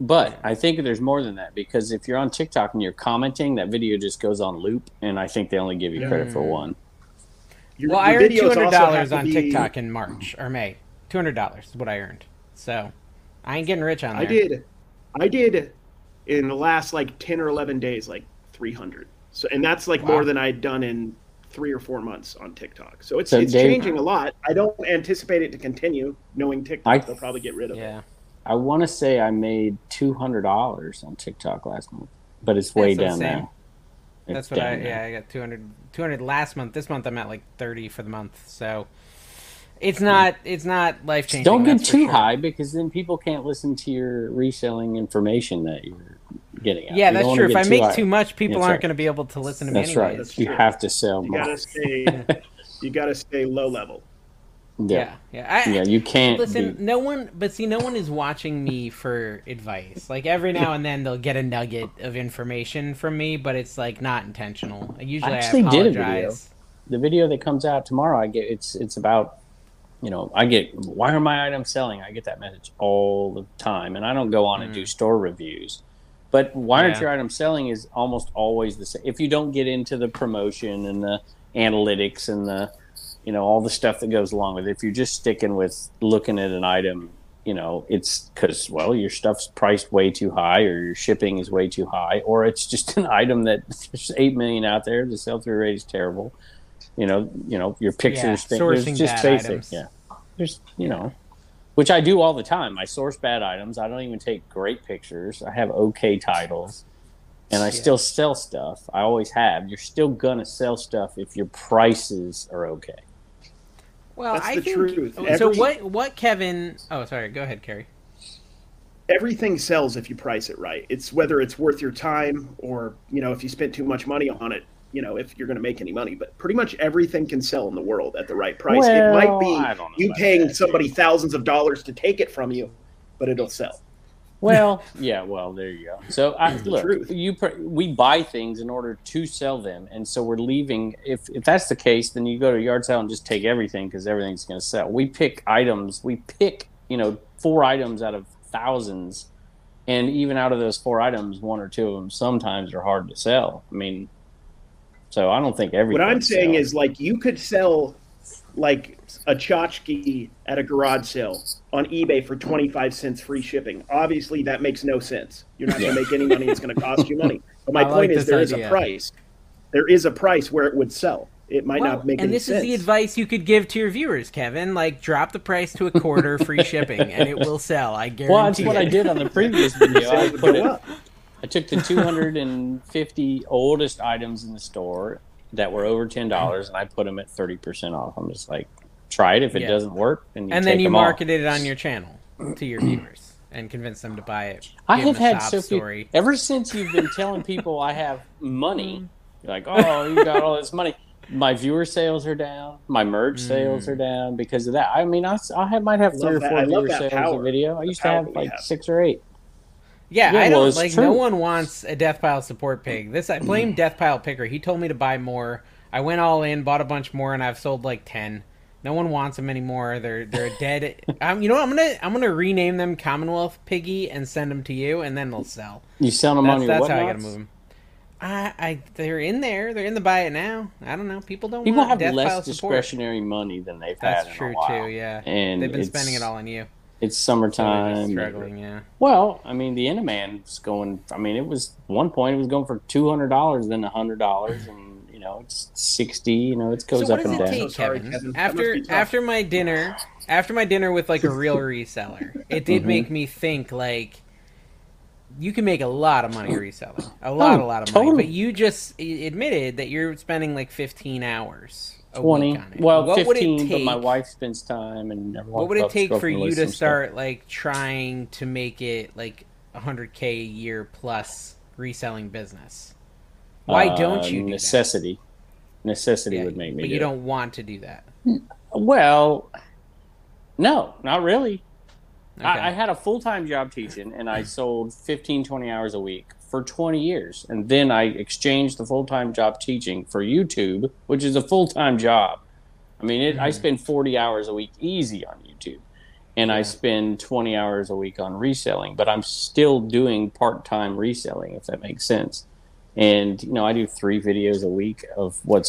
But I think there's more than that, because if you're on TikTok and you're commenting, that video just goes on loop, and I think they only give you credit for one. Your I earned $200 on TikTok in March or May. $200 is what I earned. So I ain't getting rich on there. I did in the last like 10 or 11 days, like 300. So, and that's like more than I'd done in 3 or 4 months on TikTok. So it's changing a lot. I don't anticipate it to continue. Knowing TikTok, they'll probably get rid of it. I want to say I made $200 on TikTok last month, but it's way down now. That's what I got 200 last month. This month I'm at like 30 for the month. So It's not life changing. Don't get too high, because then people can't listen to your reselling information that you're getting out. Yeah, that's true. If I make too much, people aren't going to be able to listen to me anyways. Right. That's right. You have to sell more. You got to stay low level. Yeah. You can't listen. No one is watching me for advice. Like every now and then, they'll get a nugget of information from me, but it's like not intentional. Usually, I apologize. Did a video. The video that comes out tomorrow, it's about. You know, I get, why are my items selling? I get that message all the time. And I don't go on and do store reviews. But why aren't your items selling is almost always the same. If you don't get into the promotion and the analytics and the, you know, all the stuff that goes along with it, if you're just sticking with looking at an item, you know, it's because, well, your stuff's priced way too high or your shipping is way too high, or it's just an item that there's 8 million out there. The sell-through rate is terrible. You know, your pictures, things, just basic. Items. Yeah. There's, you know, which I do all the time. I source bad items. I don't even take great pictures. I have okay titles, and I still sell stuff. I always have. You're still going to sell stuff if your prices are okay. Well, that's the truth. So what Kevin, oh, sorry. Go ahead, Carrie. Everything sells if you price it right. It's whether it's worth your time or, you know, if you spent too much money on it. You know, if you're going to make any money, but pretty much everything can sell in the world at the right price. Well, it might be you paying somebody thousands of dollars to take it from you, but it'll sell. Well, yeah, well, there you go. So look, we buy things in order to sell them, and so we're leaving. If that's the case, then you go to a yard sale and just take everything because everything's going to sell. We pick items. We pick, you know, 4 items out of thousands, and even out of those 4 items, 1 or 2 of them sometimes are hard to sell. I mean. So I don't think everything. What I'm saying is, like, you could sell, like, a tchotchke at a garage sale on eBay for 25 cents free shipping. Obviously, that makes no sense. You're not going to make any money. It's going to cost you money. But my point is there is a price. There is a price where it would sell. It might not make any sense. And this is the advice you could give to your viewers, Kevin. Like, drop the price to a quarter, free shipping, and it will sell. I guarantee it. Well, that's what I did on the previous video. I put it, I took the 250 oldest items in the store that were over $10, and I put them at 30% off. I'm just like, try it. If it doesn't work, then you take them off. And then you marketed it on your channel to your viewers and convince them to buy it. I have had so few. Ever since you've been telling people I have money, you're like, oh, you got all this money. My viewer sales are down. My merch sales are down because of that. I mean, I might have 3 or 4 viewer sales a video. I used to have like 6 or 8. Yeah, I don't like. True. No one wants a Death Pile support pig. This I blame Death Pile Picker. He told me to buy more. I went all in, bought a bunch more, and I've sold like 10. No one wants them anymore. They're dead. You know what? I'm gonna rename them Commonwealth Piggy and send them to you, and then they'll sell. You sell them on your Whatnots? That's how I gotta move them. They're in there. They're in the buy it now. I don't know. People want have less discretionary money than they've had in a while. That's true too. Yeah, and they've been spending it all on you. It's summertime. So struggling, yeah. Well, I mean, the Inaman was going. I mean, it was one point. It was going for $200, then $100, and you know, it's $60. You know, it goes up and down. So what does it take, Kevin? After my dinner with like a real reseller, it did make me think like. You can make a lot of money reselling. A lot of money. But you just admitted that you're spending like 15 hours a 20. Week on it. Well, what 15, would it take, but my wife spends time and everyone. What would it take for you to start like trying to make it like $100K a year plus reselling business? Why don't you do necessity. That? Necessity would make me But do you don't it. Want to do that. Well, no, not really. Okay. I had a full-time job teaching, and I sold 15, 20 hours a week for 20 years. And then I exchanged the full-time job teaching for YouTube, which is a full-time job. I mean, I spend 40 hours a week easy on YouTube, and I spend 20 hours a week on reselling. But I'm still doing part-time reselling, if that makes sense. And, you know, I do 3 videos a week of what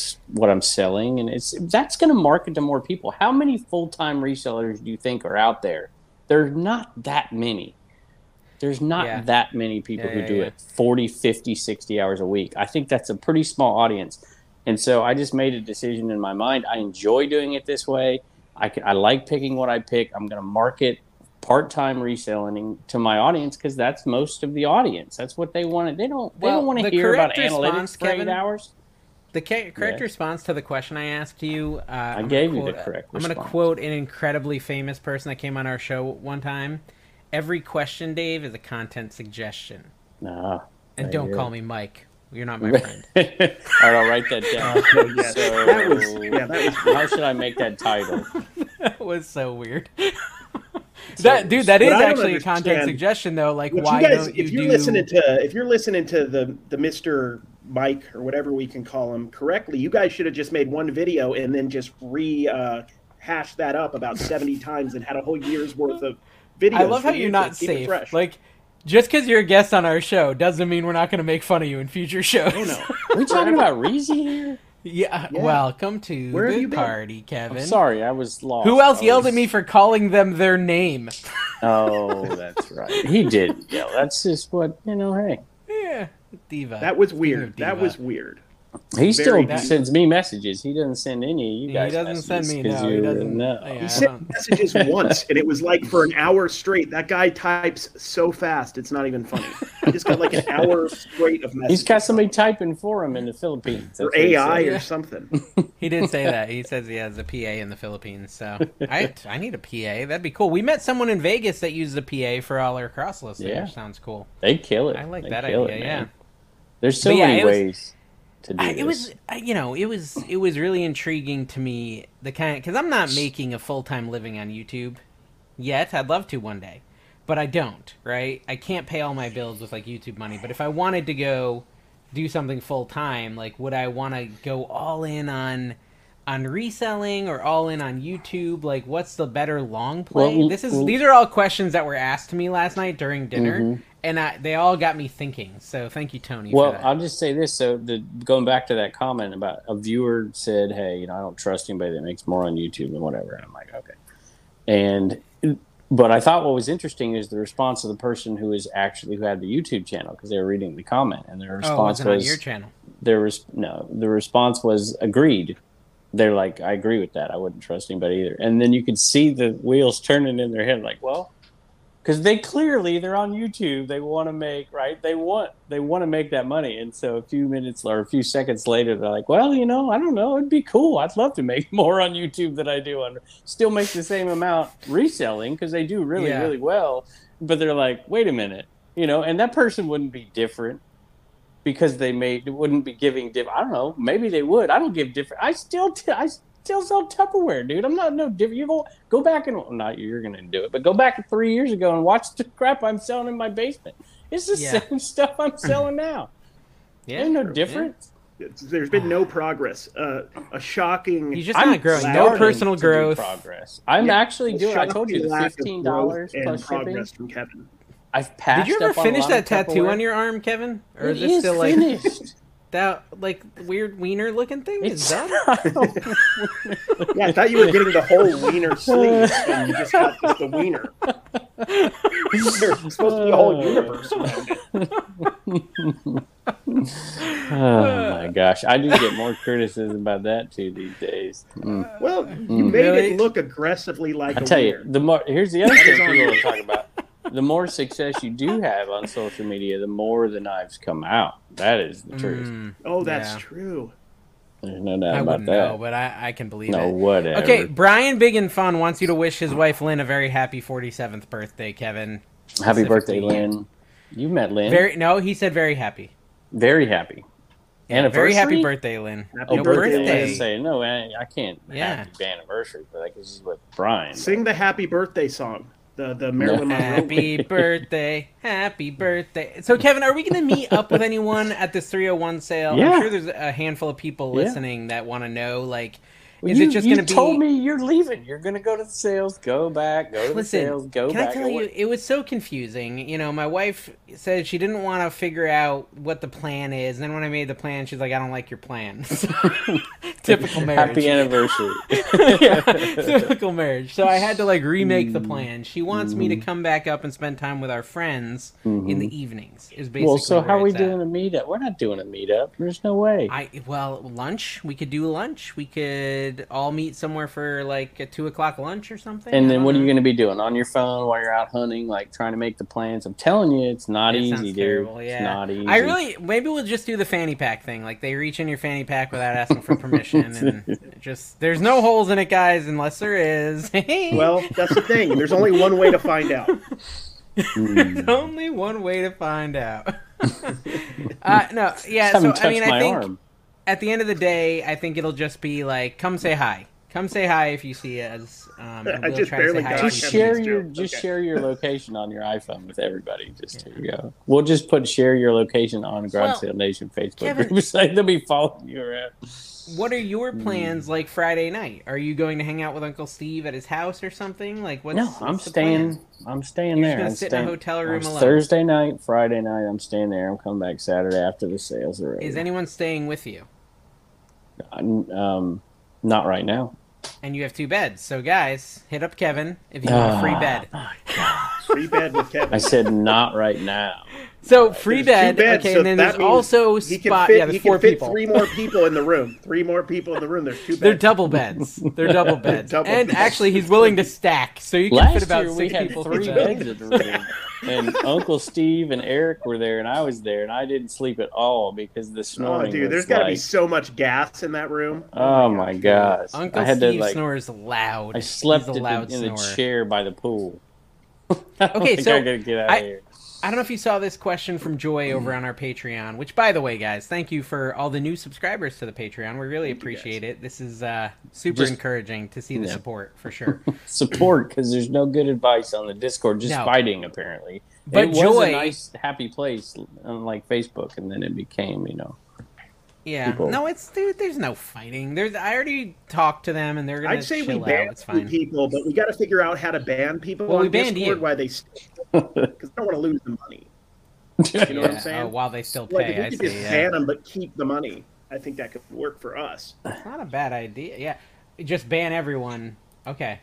I'm selling, and that's going to market to more people. How many full-time resellers do you think are out there? There's not that many. There's not that many people who do it 40, 50, 60 hours a week. I think that's a pretty small audience. And so I just made a decision in my mind. I enjoy doing it this way. I like picking what I pick. I'm going to market part-time reselling to my audience because that's most of the audience. That's what they want. They don't want to hear about analytics for 8 hours. The correct response to the question I asked you. I gave you the correct response. I'm going to quote an incredibly famous person that came on our show one time. Every question, Dave, is a content suggestion. Nah. And don't call me Mike. You're not my friend. All right, I'll write that down. So, that was how should I make that title? That was so weird. Dude, that is actually a content suggestion, though. Like, why don't you do... If you're listening to the Mr. Mike or whatever we can call him correctly, you guys should have just made one video and then just hashed that up about 70 times and had a whole year's worth of videos. I love how you're not safe. Like, just because you're a guest on our show doesn't mean we're not going to make fun of you in future shows. Oh, no. We're talking about Reezy here? Yeah, welcome to the party, Kevin. I'm sorry, I was lost. Who else yelled at me for calling them their name? Oh, that's right. He did yell. That's just what, you know, hey. Yeah. Diva. That was weird. He still sends me messages. He doesn't send any of you guys. He doesn't send me. No, he doesn't. No. Yeah, he sent messages once, and it was like for an hour straight. That guy types so fast, it's not even funny. He just got like an hour straight of messages. He's got somebody typing for him in the Philippines. That's or AI or something. He did say that. He says he has a PA in the Philippines. So I need a PA. That'd be cool. We met someone in Vegas that used the PA for all our cross listeners. Yeah. Sounds cool. They kill it. I like that idea. Yeah. There's so many ways to do this. It was really intriguing to me because I'm not making a full-time living on YouTube yet. I'd love to one day, but I don't. Right? I can't pay all my bills with like YouTube money. But if I wanted to go do something full-time, like would I want to go all in on reselling or all in on YouTube? Like, what's the better long play? These are all questions that were asked to me last night during dinner. Mm-hmm. And they all got me thinking. So thank you, Tony. Well, for that. I'll just say this. So going back to that comment about a viewer said, hey, you know, I don't trust anybody that makes more on YouTube and whatever. And I'm like, okay. And But I thought what was interesting is the response of the person who is actually who had the YouTube channel, because they were reading the comment, and their response was on your channel. The response was agreed. They're like, I agree with that. I wouldn't trust anybody either. And then you could see the wheels turning in their head, like, well, because they clearly they're on YouTube. They want to make They want to make that money. And so a few minutes or a few seconds later, they're like, well, you know, I don't know. It'd be cool. I'd love to make more on YouTube than I do on. Still make the same amount reselling because they do really well. But they're like, wait a minute, you know. And that person wouldn't be different. Because they wouldn't be giving I don't know. Maybe they would. I don't give different. I still sell Tupperware, dude. I'm not no different. You go back and not you're gonna do it, but go back 3 years ago and watch the crap I'm selling in my basement. It's the same stuff I'm selling now. Yeah, there's no difference. Yeah. There's been no progress. A shocking. You're just not growing. No personal growth. Progress. I'm actually doing. I told you the $15 plus shipping. From Kevin. I've passed. Did you ever finish that tattoo on your arm, Kevin? Or is it still finished. Like that, like weird wiener looking thing? Is that? Yeah, I thought you were getting the whole wiener sleeve, and you just got the wiener. There's supposed to be a whole universe around it. Oh my gosh, I do get more criticism about that too these days. Well, you made it look aggressively like. I tell you, here's the other thing people want to talk about. The more success you do have on social media, the more the knives come out. That is the truth. Oh, that's true. There's no doubt about that. I wouldn't know, but I can believe it. No, whatever. Okay, Brian Big and Fun wants you to wish his wife, Lynn, a very happy 47th birthday, Kevin. Happy birthday, Lynn. You've met Lynn. He said very happy. Very happy. Anniversary? Very happy birthday, Lynn. Happy birthday. I can't happy anniversary, but I guess it's with Brian. Sing the happy birthday song. The Maryland Happy birthday, happy birthday. So, Kevin, are we going to meet up with anyone at this 301 sale? Yeah. I'm sure there's a handful of people listening that want to know, like, is it just going to be... You told me you're leaving. You're going to go to the sales, go back, go to the sales, go back. Can I tell you, it was so confusing. You know, my wife said she didn't want to figure out what the plan is. And then when I made the plan, she's like, I don't like your plan. Typical marriage. Happy anniversary. Typical marriage. So I had to, like, remake the plan. She wants me to come back up and spend time with our friends in the evenings. Is basically so how are we doing a meetup? We're not doing a meetup. There's no way. Lunch. We could do lunch. We could all meet somewhere for like a 2:00 lunch or something. And then what are you going to be doing on your phone while you're out hunting, like trying to make the plans? I'm telling you, it's not easy, dude. It's not easy. Maybe we'll just do the fanny pack thing. Like they reach in your fanny pack without asking for permission, and just there's no holes in it, guys, unless there is. Well, that's the thing. There's only one way to find out. There's only one way to find out. So I mean, I think. Arm. At the end of the day, I think it'll just be like, come say hi. Come say hi if you see us. And we'll try to say hi. Share your location on your iPhone with everybody. Just here you go. We'll just put share your location on Garage Sale Nation Facebook groups. Like they'll be following you around. What are your plans like Friday night? Are you going to hang out with Uncle Steve at his house or something? Like I'm staying. I'm staying there. You're just going to sit in a hotel room alone. Thursday night, Friday night, I'm staying there. I'm coming back Saturday after the sales are over. Is anyone staying with you? Not right now. And you have two beds, so guys, hit up Kevin if you want a free bed. Free bed with Kevin. I said not right now. So free bed, okay, so and then there's also spot. There's four people. Fit three more people in the room. There's two beds. They're double beds. Actually, he's willing to stack, so you can fit about six people. Last year we had 3 beds in the room. And Uncle Steve and Eric were there, and I was there, and I didn't sleep at all because the snoring. Oh, dude, there's got to be so much gas in that room. Oh my gosh! Uncle Steve snores loud. I slept in the chair by the pool. Okay, so I gotta get out of here. I don't know if you saw this question from Joy over on our Patreon, which, by the way, guys, thank you for all the new subscribers to the Patreon. We really appreciate it. This is super encouraging to see the support, for sure. Support, because there's no good advice on the Discord, just fighting, apparently. But it was a nice, happy place, unlike Facebook, and then it became, you know. Yeah, people. No, it's dude. There's no fighting. I already talked to them, and they're gonna. I'd say we ban people, but we got to figure out how to ban people. Well, we banned Discord while they because I don't want to lose the money. You know what I'm saying? While they still pay, like, if we could just ban them but keep the money. I think that could work for us. It's not a bad idea. Yeah, just ban everyone. Okay.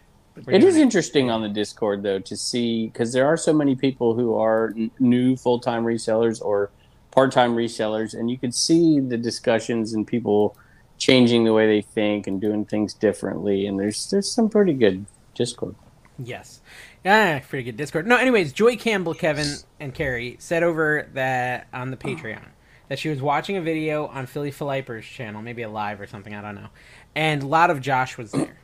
It is interesting on the Discord, though, to see, because there are so many people who are new full-time resellers or part-time resellers, and you could see the discussions and people changing the way they think and doing things differently, and there's some pretty good Discord. Yes. Pretty good Discord. No, anyways, Joy Campbell, Kevin, and Carrie said over that on the Patreon that she was watching a video on Philly Philipper's channel, maybe a live or something, I don't know, and a lot of Josh was there.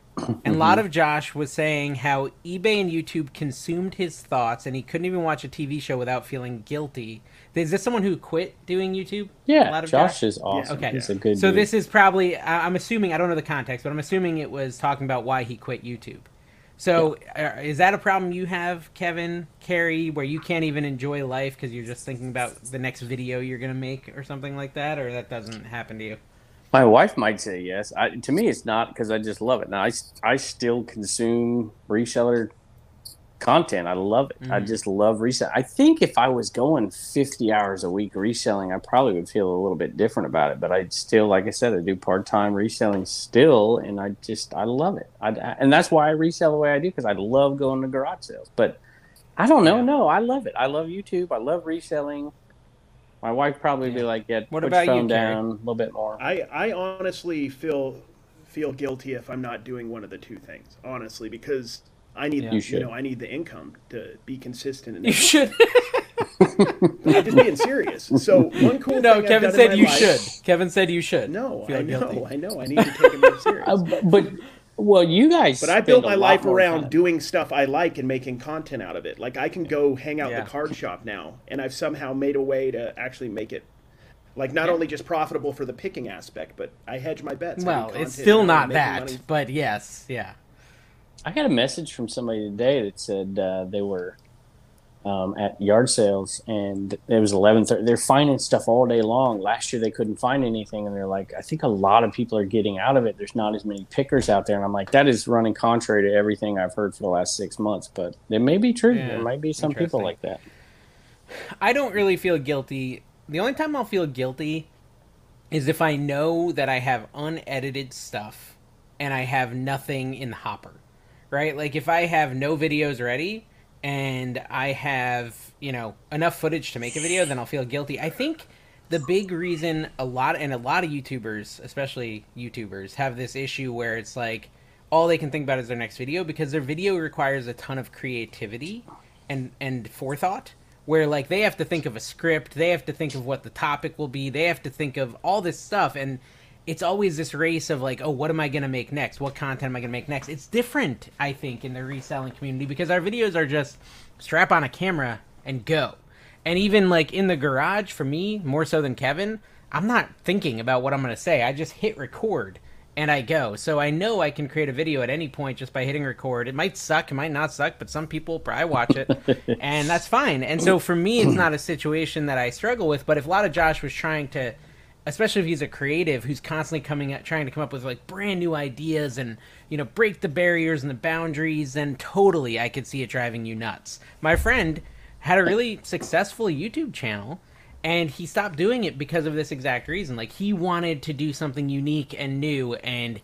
And a lot of Josh was saying how eBay and YouTube consumed his thoughts, and he couldn't even watch a TV show without feeling guilty. Is this someone who quit doing YouTube? Yeah, a lot of Josh is awesome. Yeah, okay. He's a good dude. This is probably, I'm assuming, I don't know the context, but I'm assuming it was talking about why he quit YouTube. So is that a problem you have, Kevin, Carrie, where you can't even enjoy life because you're just thinking about the next video you're going to make or something like that, or that doesn't happen to you? My wife might say yes. To me, it's not, because I just love it. Now, I still consume reseller content. I love it. I just love resell. I think if I was going 50 hours a week reselling, I probably would feel a little bit different about it. But I still, like I said, I do part-time reselling still, and I love it. And that's why I resell the way I do, because I love going to garage sales. But I don't know. Yeah. No, I love it. I love YouTube. I love reselling. My wife probably be like, yeah, what put about your phone you, down a little bit more. I honestly feel guilty if I'm not doing one of the two things, honestly, because I need I need the income to be consistent. In you should. I'm just being serious. So one cool thing Kevin I've done said you life, should. Kevin said you should. No, I know, guilty. I know. I need to take it more serious. Well, you guys. But I built my life around doing stuff I like and making content out of it. Like, I can go hang out in the card shop now, and I've somehow made a way to actually make it, like, not only just profitable for the picking aspect, but I hedge my bets. Well, it's still not that, but yes, yeah. I got a message from somebody today that said they were at yard sales, and it was 11:30. They're finding stuff all day long. Last year they couldn't find anything, and they're like, I think a lot of people are getting out of it. There's not as many pickers out there. And I'm like, that is running contrary to everything I've heard for the last 6 months, but it may be true. Yeah, there might be some people like that. I don't really feel guilty. The only time I'll feel guilty is if I know that I have unedited stuff and I have nothing in the hopper, right? Like, if I have no videos ready and I have, enough footage to make a video, then I'll feel guilty. I think the big reason a lot of YouTubers, especially YouTubers, have this issue where it's like all they can think about is their next video, because their video requires a ton of creativity and forethought, where, like, they have to think of a script, they have to think of what the topic will be, they have to think of all this stuff, and it's always this race of, like, oh, what am I going to make next? What content am I going to make next? It's different, I think, in the reselling community, because our videos are just strap on a camera and go. And even, like, in the garage, for me, more so than Kevin, I'm not thinking about what I'm going to say. I just hit record and I go. So I know I can create a video at any point just by hitting record. It might suck, it might not suck, but some people probably watch it, and that's fine. And so for me, it's not a situation that I struggle with, but if a lot of Josh was trying to, especially if he's a creative who's constantly trying to come up with, like, brand new ideas and, break the barriers and the boundaries, then totally I could see it driving you nuts. My friend had a really successful YouTube channel, and he stopped doing it because of this exact reason. Like, he wanted to do something unique and new, and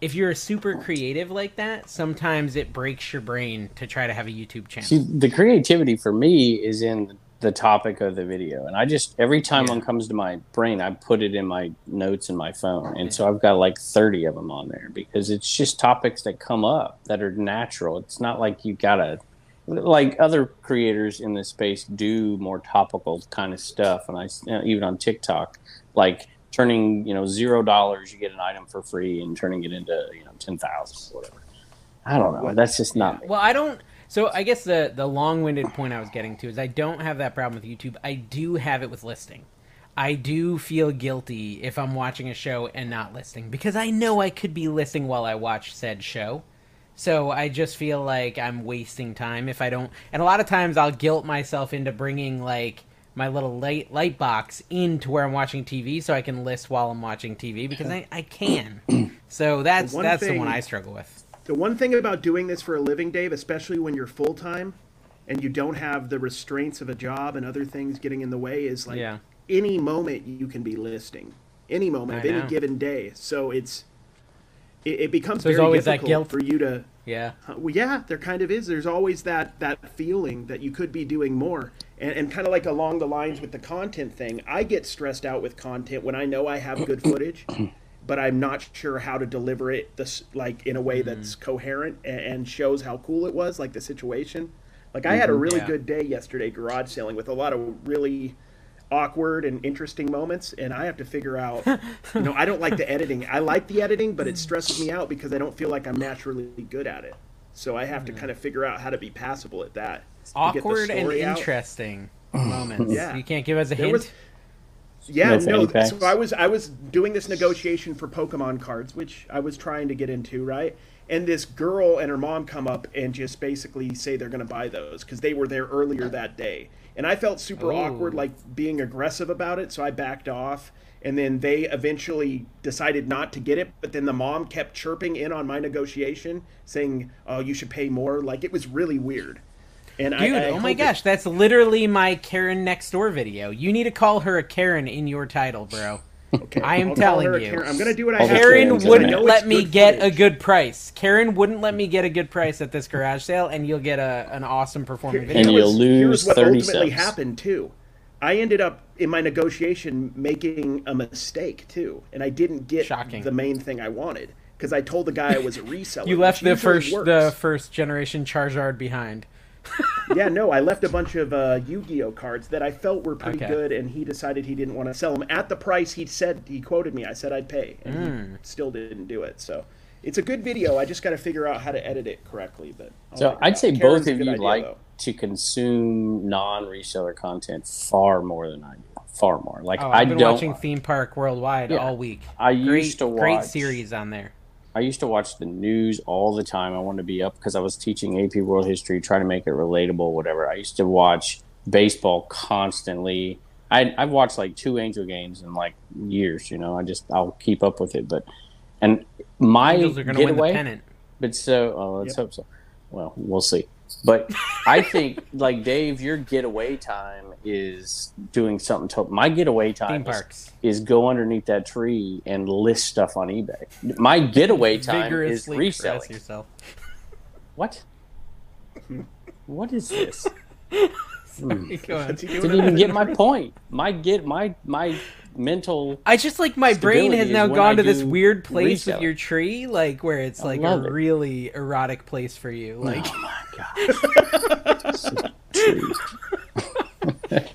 if you're a super creative like that, sometimes it breaks your brain to try to have a YouTube channel. See, the creativity for me is in the topic of the video, and I just, every time one comes to my brain, I put it in my notes in my phone, and so I've got like 30 of them on there, because it's just topics that come up that are natural. It's not like you gotta, like, other creators in this space do more topical kind of stuff, and I even on TikTok, like, turning $0, you get an item for free, and turning it into 10,000 or whatever. I don't know, that's just not me. Well, I don't. So I guess the long-winded point I was getting to is I don't have that problem with YouTube. I do have it with listing. I do feel guilty if I'm watching a show and not listing, because I know I could be listing while I watch said show. So I just feel like I'm wasting time if I don't. And a lot of times I'll guilt myself into bringing, like, my little light box into where I'm watching TV so I can list while I'm watching TV, because I can. So that's the one I struggle with. The one thing about doing this for a living, Dave, especially when you're full-time and you don't have the restraints of a job and other things getting in the way, is, like, any moment you can be listing. Any moment of any given day. So it becomes very difficult for you to Yeah. Well, yeah, there kind of is. There's always that feeling that you could be doing more. And kind of like along the lines with the content thing, I get stressed out with content when I know I have good footage, but I'm not sure how to deliver it like in a way that's coherent and shows how cool it was, like the situation. Like I had a really good day yesterday garage selling with a lot of really awkward and interesting moments, and I have to figure out, you know, I don't like the editing. I like the editing, but it stresses me out because I don't feel like I'm naturally good at it. So I have to kind of figure out how to be passable at that. Awkward and interesting moments. Yeah. You can't give us a hint? So I was doing this negotiation for Pokemon cards, which I was trying to get into, right? And this girl and her mom come up and just basically say they're going to buy those because they were there earlier that day. And I felt super awkward, like being aggressive about it, so I backed off. And then they eventually decided not to get it, but then the mom kept chirping in on my negotiation, saying, "Oh, you should pay more." Like, it was really weird. And Dude, oh my gosh, that's literally my Karen Next Door video. You need to call her a Karen in your title, bro. Okay, I am telling you. Karen. I'm going to do what I have. Karen wouldn't let me get a good price. Karen wouldn't let me get a good price at this garage sale, and you'll get an awesome performing video. And you'll lose 30 cents. Here's what ultimately happened, too. I ended up, in my negotiation, making a mistake, too. And I didn't get the main thing I wanted, because I told the guy I was a reseller. You left the first generation Charizard behind. Yeah, no, I left a bunch of Yu-Gi-Oh cards that I felt were pretty good, and he decided he didn't want to sell them at the price he said. He quoted me. I said I'd pay, and he still didn't do it. So it's a good video. I just got to figure out how to edit it correctly. But I'd say both of you like to consume non-reseller content far more than I do. Far more. Like I've been watching Theme Park Worldwide all week. Great series on there. I used to watch the news all the time. I wanted to be up because I was teaching AP World History, trying to make it relatable, whatever. I used to watch baseball constantly. I've watched like 2 Angel games in like years, you know. I'll keep up with it, and my Angels are gonna getaway. Win the pennant. But so let's hope so. Well, we'll see. But I think, like, Dave, your getaway time is doing something. My getaway time is go underneath that tree and list stuff on eBay. My getaway time is reselling. Yourself. What? What is this? Sorry, didn't even get my point. My mental. I just like my brain has now gone to this weird place with your tree, like where it's like a really erotic place for you. Like, oh my god.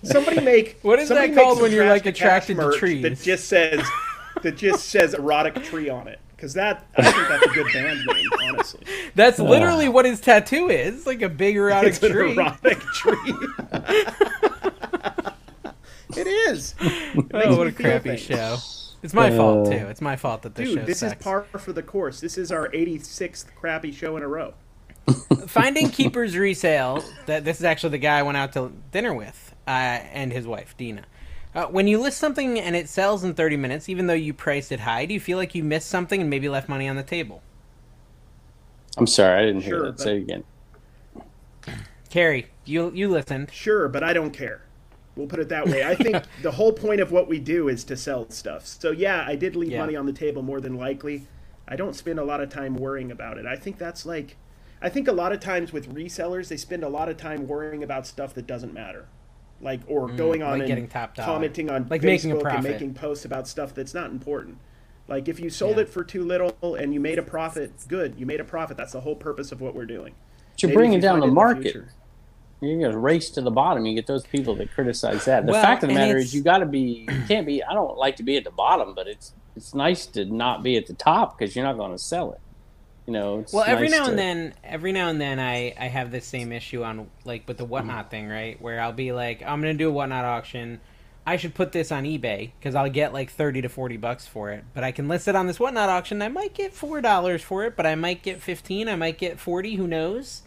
Somebody make what is that called when you're like attracted to trees? That just says erotic tree on it. Because I think that's a good band name, honestly. That's literally what his tattoo is. It's like a big erotic tree. An erotic tree. It is. Oh, what a crappy show. It's my fault, too. It's my fault that this show sucks. Dude, this is par for the course. This is our 86th crappy show in a row. Finding Keepers Resale, this is actually the guy I went out to dinner with, and his wife, Tina. When you list something and it sells in 30 minutes, even though you priced it high, do you feel like you missed something and maybe left money on the table? I'm sorry, I didn't hear that. Say it again. Carrie, you listened. Sure, but I don't care. We'll put it that way. I think the whole point of what we do is to sell stuff. So, yeah, I did leave money on the table more than likely. I don't spend a lot of time worrying about it. I think a lot of times with resellers, they spend a lot of time worrying about stuff that doesn't matter. Like, or going on like and commenting on like Facebook making a profit. And making posts about stuff that's not important. Like, if you sold it for too little and you made a profit, good. You made a profit. That's the whole purpose of what we're doing. But you're bringing down the market. You're going to race to the bottom. You get those people that criticize that. The fact of the matter is I don't like to be at the bottom, but it's nice to not be at the top because you're not going to sell it. You know, it's every now and then I have this same issue on like with the Whatnot thing, right? Where I'll be like, I'm gonna do a Whatnot auction. I should put this on eBay because I'll get like $30 to $40 for it. But I can list it on this Whatnot auction. I might get $4 for it, but I might get $15. I might get $40. Who knows?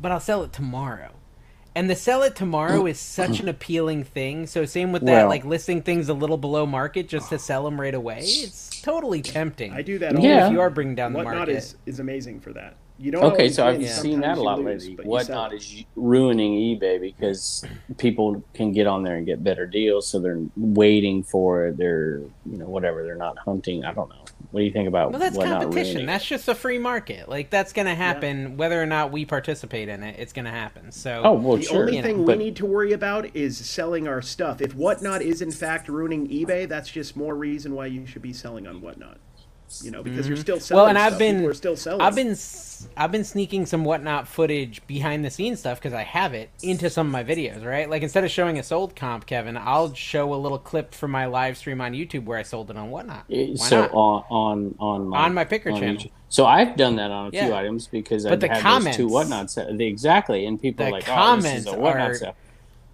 But I'll sell it tomorrow. And the sell it tomorrow is such an appealing thing. So same with that, like listing things a little below market just to sell them right away. It's totally tempting. I do that all the time. If you are bringing down the market. Whatnot is amazing for that. You don't okay, so I've seen that a lot lately. Whatnot is ruining eBay because people can get on there and get better deals, so they're waiting for their, you know, whatever. They're not hunting. I don't know. What do you think about Whatnot? Well, that's competition. That's just a free market. Like, that's going to happen whether or not we participate in it. It's going to happen. So the only thing we need to worry about is selling our stuff. If Whatnot is, in fact, ruining eBay, that's just more reason why you should be selling on Whatnot. You know, because you're still selling. Well, and I've been sneaking some Whatnot footage, behind the scenes stuff, because I have it into some of my videos, right? Like, instead of showing a sold comp, Kevin, I'll show a little clip from my live stream on YouTube where I sold it on Whatnot. On my Picker channel. YouTube. So I've done that on a few items because I've had those two Whatnot sets. Exactly, and people are like, oh, this is a Whatnot set.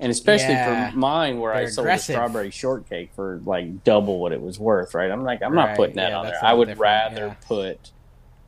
And especially for mine, where I sold a strawberry shortcake for like double what it was worth, right? I'm like, I'm not putting that on there. I would rather put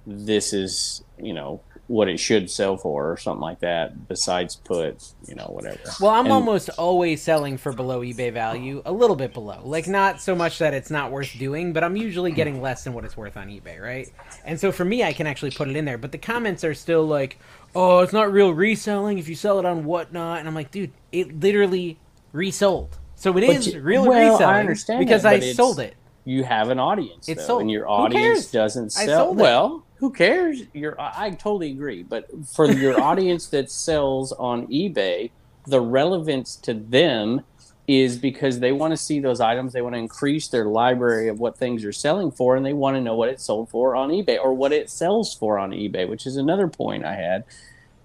this is, you know, what it should sell for or something like that, besides put, you know, whatever. Well, I'm almost always selling for below eBay value, a little bit below. Like, not so much that it's not worth doing, but I'm usually getting less than what it's worth on eBay, right? And so for me, I can actually put it in there. But the comments are still like, oh, it's not real reselling if you sell it on Whatnot. And I'm like, dude, it literally resold. So it is real reselling. I understand because that, I sold it. You have an audience, and your audience doesn't sell. Well, who cares? I totally agree. But for your audience that sells on eBay, the relevance to them is because they want to see those items. They want to increase their library of what things are selling for, and they want to know what it sold for on eBay or what it sells for on eBay, which is another point I had.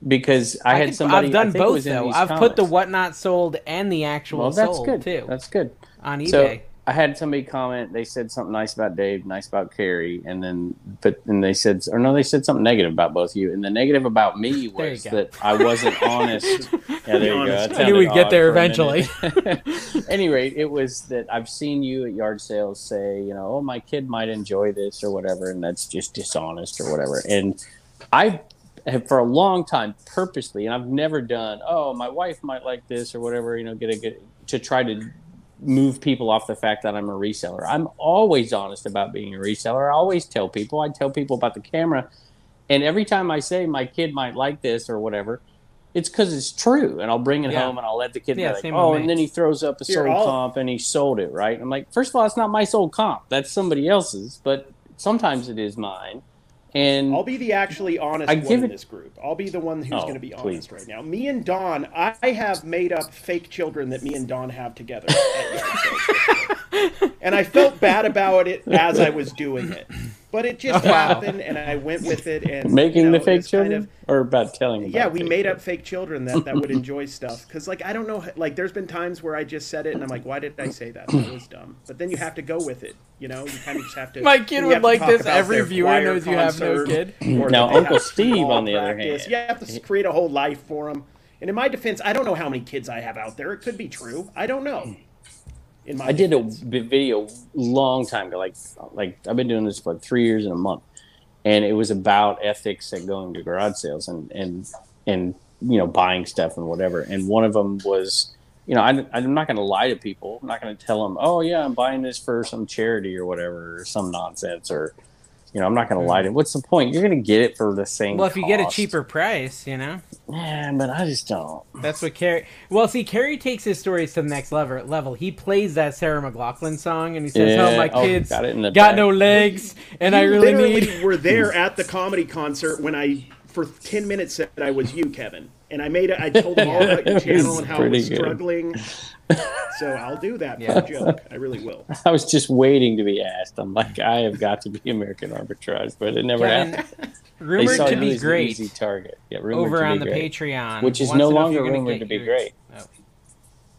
Because I had somebody. I've done both, though. I've put the Whatnot sold and the actual sold, too. That's good. On eBay. So I had somebody comment. They said something nice about Dave, nice about Carrie, and then they said, or no, they said something negative about both of you. And the negative about me was that I wasn't honest. There you go. I knew we'd get there eventually. Anyway, it was that I've seen you at yard sales say, you know, oh, my kid might enjoy this or whatever, and that's just dishonest or whatever. And I have for a long time purposely, and I've never done, oh, my wife might like this or whatever, you know, to try to move people off the fact that I'm a reseller. I'm always honest about being a reseller. I always tell people. I tell people about the camera, and every time I say my kid might like this or whatever, it's because it's true, and I'll bring it home, and I'll let the kid be like, oh, and then he throws up a sold comp, and he sold it, right? I'm like, first of all, it's not my sold comp. That's somebody else's, but sometimes it is mine. And I'll be the actually honest one in this group. I'll be the one who's going to be honest right now. Me and Don, I have made up fake children that me and Don have together. And I felt bad about it as I was doing it. But it just happened, and I went with it. And making the fake children? We made up fake children that would enjoy stuff. Because, like, I don't know, like, there's been times where I just said it, and I'm like, why did I say that? That was dumb. But then you have to go with it, you know? You kind of just have to. My kid would like this. Every viewer knows you have no kid. Now, Uncle Steve, on the other hand. You have to create a whole life for him. And in my defense, I don't know how many kids I have out there. It could be true. I don't know. I did a video long time ago, like I've been doing this for like 3 years and a month, and it was about ethics at going to garage sales and you know, buying stuff and whatever. And one of them was, you know, I'm not going to lie to people. I'm not going to tell them, oh yeah, I'm buying this for some charity or whatever, or some nonsense, or you know, I'm not going to lie to them. What's the point? You're going to get it for the same. Well, if you get a cheaper price, you know. Yeah, but I just don't. That's what Carrie. Well, see, Carrie takes his stories to the next level. He plays that Sarah McLachlan song, and he says, "Oh, my kids got no legs, and I really need." Were there at the comedy concert when I, for 10 minutes, said I was you, Kevin, and I told them all about your channel and how it was struggling. So I'll do that for a joke. I really will. I was just waiting to be asked. I'm like, I have got to be American Arbitrage, but it never happened. Rumored to be great. Easy target. Yeah, over on the Patreon, which is no longer rumored to be great.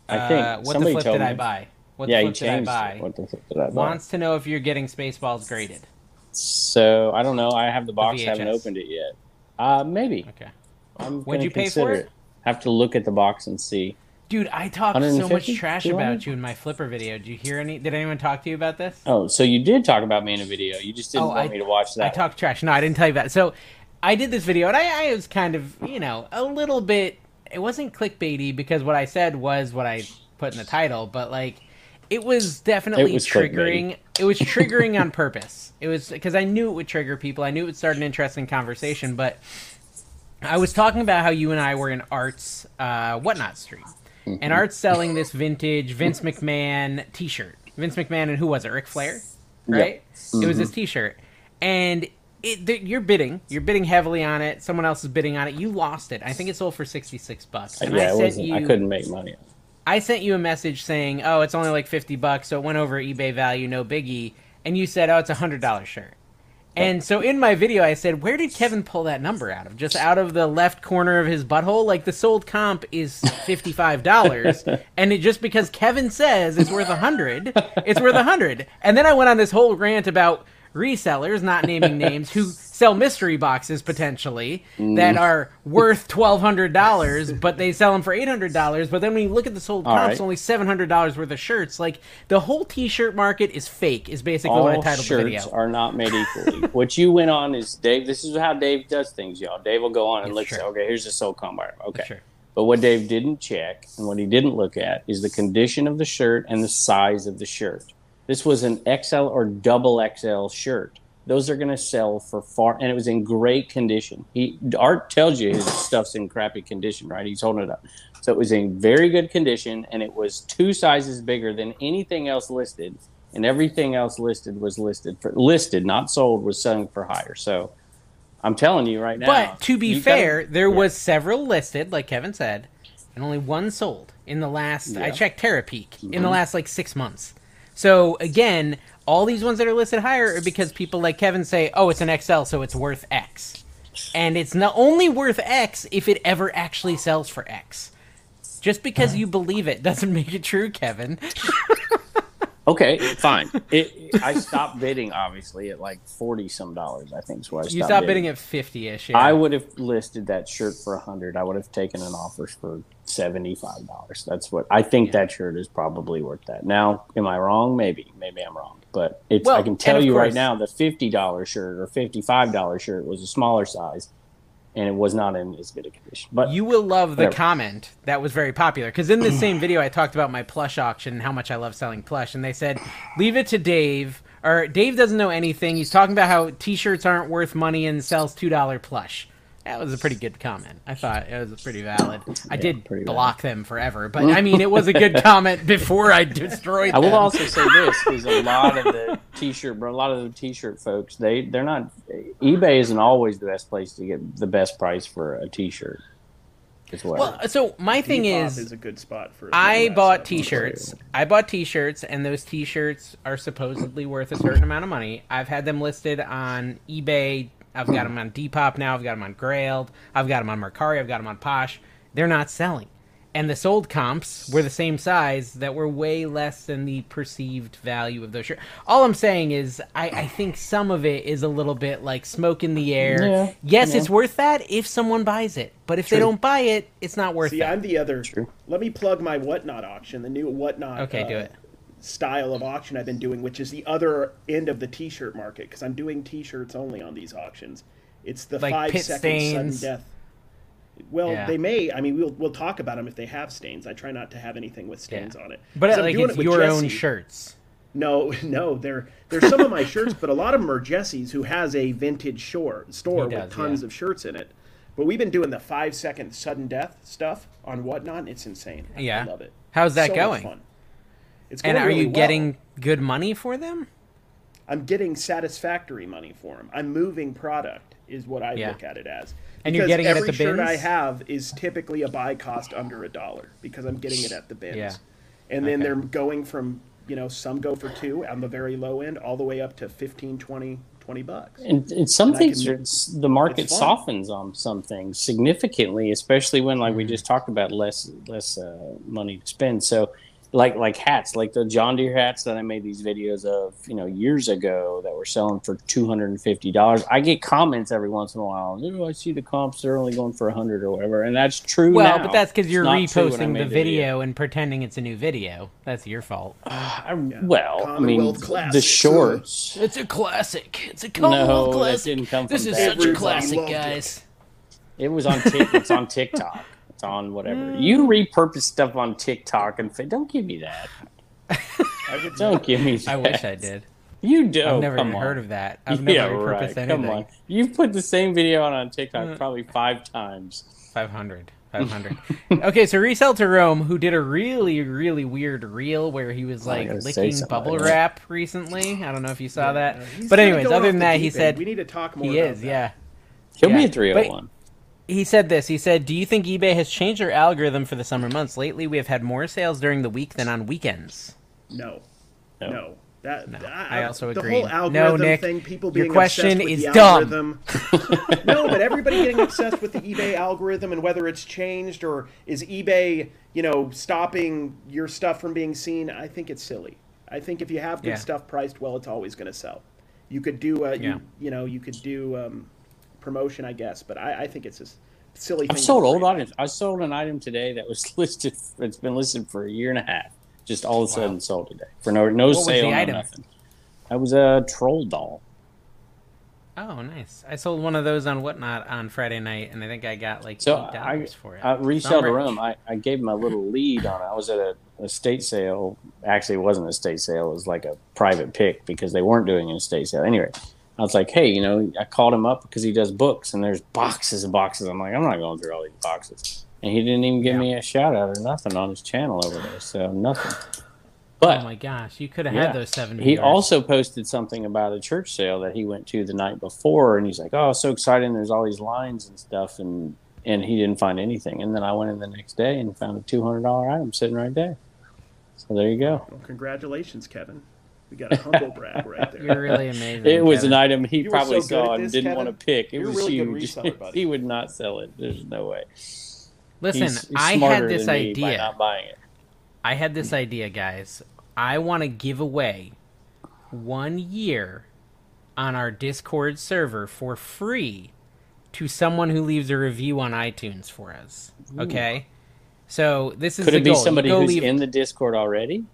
I think what the flip did I buy? What the flip did I buy? What the flip did I buy? Wants to know if you're getting Spaceballs graded. So I don't know. I have the box. Haven't opened it yet. Maybe. Okay. Would you pay for it? Have to look at the box and see. Dude, I talked so much trash about you in my Flipper video. Did you hear did anyone talk to you about this? Oh, so you did talk about me in a video. You just didn't want me to watch that. I talked trash. No, I didn't tell you about it. So I did this video, and I was kind of, you know, a little bit, it wasn't clickbaity because what I said was what I put in the title, but like, It was definitely triggering. It was triggering on purpose. It was because I knew it would trigger people. I knew it would start an interesting conversation. But I was talking about how you and I were in Art's Whatnot stream. Mm-hmm. And Art's selling this vintage Vince McMahon t-shirt. Vince McMahon and who was it? Ric Flair? Right? Yep. Mm-hmm. It was this t-shirt. And you're bidding heavily on it. Someone else is bidding on it. You lost it. I think it sold for $66. And I couldn't make money. I sent you a message saying, "Oh, it's only like $50, so it went over eBay value, no biggie." And you said, "Oh, it's $100 shirt." And so in my video, I said, "Where did Kevin pull that number out of? Just out of the left corner of his butthole? Like the sold comp is $55, and it just because Kevin says it's worth $100, it's worth $100." And then I went on this whole rant about resellers, not naming names, who sell mystery boxes potentially that are worth $1,200, but they sell them for $800. But then when you look at the sold comps, only $700 worth of shirts. Like the whole t-shirt market is fake. Is basically what I titled the video. All shirts are not made equally. What you went on is Dave. This is how Dave does things, y'all. Dave will go on and look. Say, okay, here's the sold comp item. Okay, but what Dave didn't check and what he didn't look at is the condition of the shirt and the size of the shirt. This was an XL or double XL shirt. Those are going to sell for far, and it was in great condition. Art tells you his stuff's in crappy condition, right? He's holding it up. So it was in very good condition, and it was 2 sizes bigger than anything else listed, and everything else listed was listed, not sold, was selling for higher. So I'm telling you right now. But to be fair, there was several listed, like Kevin said, and only one sold in the last, I checked TerraPeak, in the last like 6 months. So again, all these ones that are listed higher are because people like Kevin say, "Oh, it's an XL, so it's worth X," and it's not only worth X if it ever actually sells for X. Just because you believe it doesn't make it true, Kevin. Okay, fine. I stopped bidding obviously at like $40 some, I think is where I stopped. You stopped bidding at 50-ish. Yeah. I would have listed that shirt for $100. I would have taken an offer for $75. That's what I think that shirt is probably worth that. Now, am I wrong? Maybe I'm wrong. But it's I can tell you right now the $50 shirt or $55 shirt was a smaller size. And it was not in as good a condition. But you will love the comment that was very popular. Because in the same video, I talked about my plush auction and how much I love selling plush. And they said, leave it to Dave. Or Dave doesn't know anything. He's talking about how T-shirts aren't worth money and sells $2 plush. That was a pretty good comment. I thought it was pretty valid. I did block them forever. But, I mean, it was a good comment before I destroyed them. I will also say this, because a lot of the T-shirt folks, they're not – eBay isn't always the best place to get the best price for a T-shirt as well. Well, so my thing is a good spot for I bought T-shirts. I bought T-shirts, and those T-shirts are supposedly worth a certain amount of money. I've had them listed on eBay – I've got them on Depop now. I've got them on Grailed. I've got them on Mercari. I've got them on Posh. They're not selling. And the sold comps were the same size that were way less than the perceived value of those shirts. All I'm saying is I think some of it is a little bit like smoke in the air. Yeah, yes, it's worth that if someone buys it. But if they don't buy it, it's not worth it. See, I'm the other. True. Let me plug my Whatnot auction, the new Whatnot. Okay, do it. Style of auction I've been doing, which is the other end of the t-shirt market, because I'm doing t-shirts only on these auctions. It's the like 5-second sudden death. Well, they may. I mean, we'll talk about them if they have stains. I try not to have anything with stains on it. But like, it's your Jesse. Own shirts. No, they're some of my shirts, but a lot of them are Jesse's, who has a vintage store with tons of shirts in it. But we've been doing the 5-second sudden death stuff on Whatnot. It's insane. I love it. How's that going? Much fun. And are you getting good money for them? I'm getting satisfactory money for them. I'm moving product is what I look at it as. And you're getting it at the bins? Because every shirt I have is typically a buy cost under $1 because I'm getting it at the bins. Yeah. And then they're going from, some go for $2 on the very low end all the way up to $15, $20. And some things, the market softens on some things significantly, especially when, like we just talked about, less money to spend. So Like hats, like the John Deere hats that I made these videos of, years ago that were selling for $250. I get comments every once in a while. I see the comps; they're only going for $100 or whatever, and that's true. Well, but that's because you're reposting the video and pretending it's a new video. That's your fault. Classic. The shorts. It's a classic. It's a Commonwealth classic. That didn't come from such a classic, guys. It was on. It's on TikTok. On whatever you repurpose stuff on TikTok and don't give me that. Don't give me that. I wish I did. You do. I've never even heard of that. I've never repurposed anything. Come on. You've put the same video on TikTok probably 5 times. 500. 500. Okay, so Resell to Rome, who did a really, really weird reel where he was like licking bubble wrap recently. I don't know if you saw that. But anyways, other than that, he said... We need to talk more about that. Yeah. He'll be a 301. He said this. He said, do you think eBay has changed their algorithm for the summer months? Lately, we have had more sales during the week than on weekends. No. No. That, no, I also agree. The whole algorithm thing, people being obsessed with the algorithm. No, but everybody getting obsessed with the eBay algorithm and whether it's changed or is eBay, you know, stopping your stuff from being seen, I think it's silly. I think if you have good stuff priced well, it's always going to sell. You could do, you could do promotion, I guess, but I think it's just silly. I've sold old items. I sold an item today that was listed. It's been listed for a year and a half. Just all of a sudden sold today for no sale, no nothing. That was a troll doll. Oh, nice! I sold one of those on Whatnot on Friday night, and I think I got like $8 for it. I reselled a room. I gave him a little lead on it. I was at a estate sale. Actually, it wasn't an estate sale. It was like a private pick because they weren't doing an estate sale. Anyway, I was like, hey, you know, I called him up because he does books, and there's boxes and boxes. I'm like, I'm not going through all these boxes. And he didn't even give me a shout-out or nothing on his channel over there, so nothing. But, oh, my gosh, you could have had those 70 He also posted something about a church sale that he went to the night before, and he's like, oh, so exciting, there's all these lines and stuff, and he didn't find anything. And then I went in the next day and found a $200 item sitting right there. So there you go. Well, congratulations, Kevin. We got a humble brag right there. You're really amazing. It was an item he probably saw and didn't want to pick. It was really huge. He would not sell it. There's no way. Listen, he's I had this idea. Not buying it. I had this idea, guys. I want to give away 1 year on our Discord server for free to someone who leaves a review on iTunes for us. Okay? So this is the goal. Could it be somebody who's in the Discord already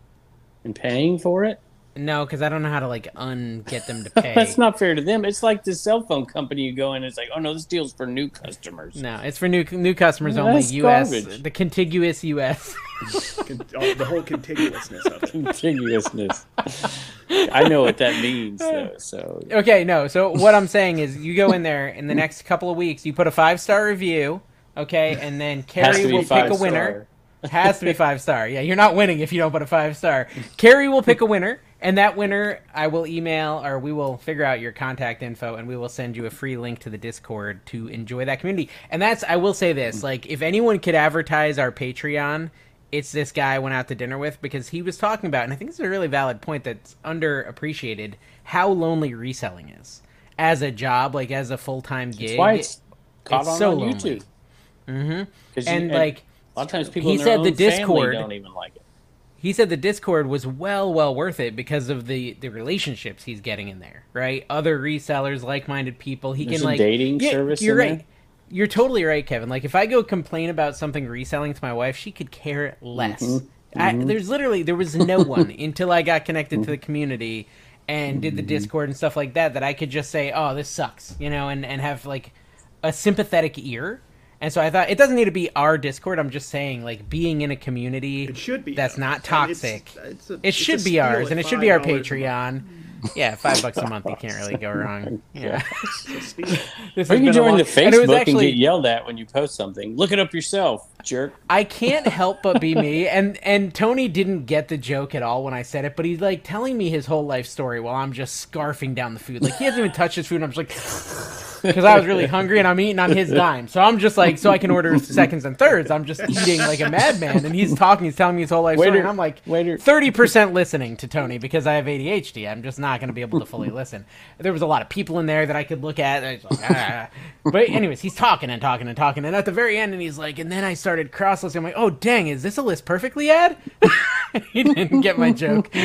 and paying for it? No, because I don't know how to like get them to pay. That's not fair to them. It's like the cell phone company you go in. It's like, oh no, this deal's for new customers. No, it's for new customers only. U.S. Garbage. The contiguous U.S. The whole contiguousness of it. I know what that means, though. So okay, no. So what I'm saying is, you go in there in the next couple of weeks. You put a 5-star review, okay, and then Carrie will pick a winner. It has to be 5-star. Yeah, you're not winning if you don't put a 5-star. Carrie will pick a winner. And that winner, I will email, or we will figure out your contact info, and we will send you a free link to the Discord to enjoy that community. And that's, I will say this, like, if anyone could advertise our Patreon, it's this guy I went out to dinner with, because he was talking about, and I think this is a really valid point that's underappreciated, how lonely reselling is. As a job, like, as a full-time gig. That's why it's caught on YouTube. Mm-hmm. And, like, a lot of times people in their own family don't even like it. He said the Discord was well worth it because of the relationships he's getting in there, right? Other resellers, like-minded people. There's a dating service in there. You're totally right, Kevin. Like, if I go complain about something reselling to my wife, she could care less. There was no one until I got connected to the community and did the Discord and stuff like that I could just say, oh, this sucks, you know, and have, like, a sympathetic ear. And so I thought it doesn't need to be our Discord. I'm just saying, like, being in a community it should be that's not toxic. It should be ours, and it should be our Patreon. Yeah, $5 a month. You can't really go wrong. Yeah. Or you can join the Facebook and get yelled at when you post something. Look it up yourself, jerk. I can't help but be me. And Tony didn't get the joke at all when I said it, but he's like telling me his whole life story while I'm just scarfing down the food. Like, he hasn't even touched his food. And I'm just like, because I was really hungry and I'm eating on his dime. So I'm just like, so I can order seconds and thirds. I'm just eating like a madman. And he's talking, he's telling me his whole life story. And I'm like 30% listening to Tony because I have ADHD. I'm just not going to be able to fully listen. There was a lot of people in there that I could look at. And I was like, ah. But anyways, he's talking and talking and talking. And at the very end, and he's like, and then I started cross-listing. I'm like, oh, dang, is this a List Perfectly ad? He didn't get my joke. He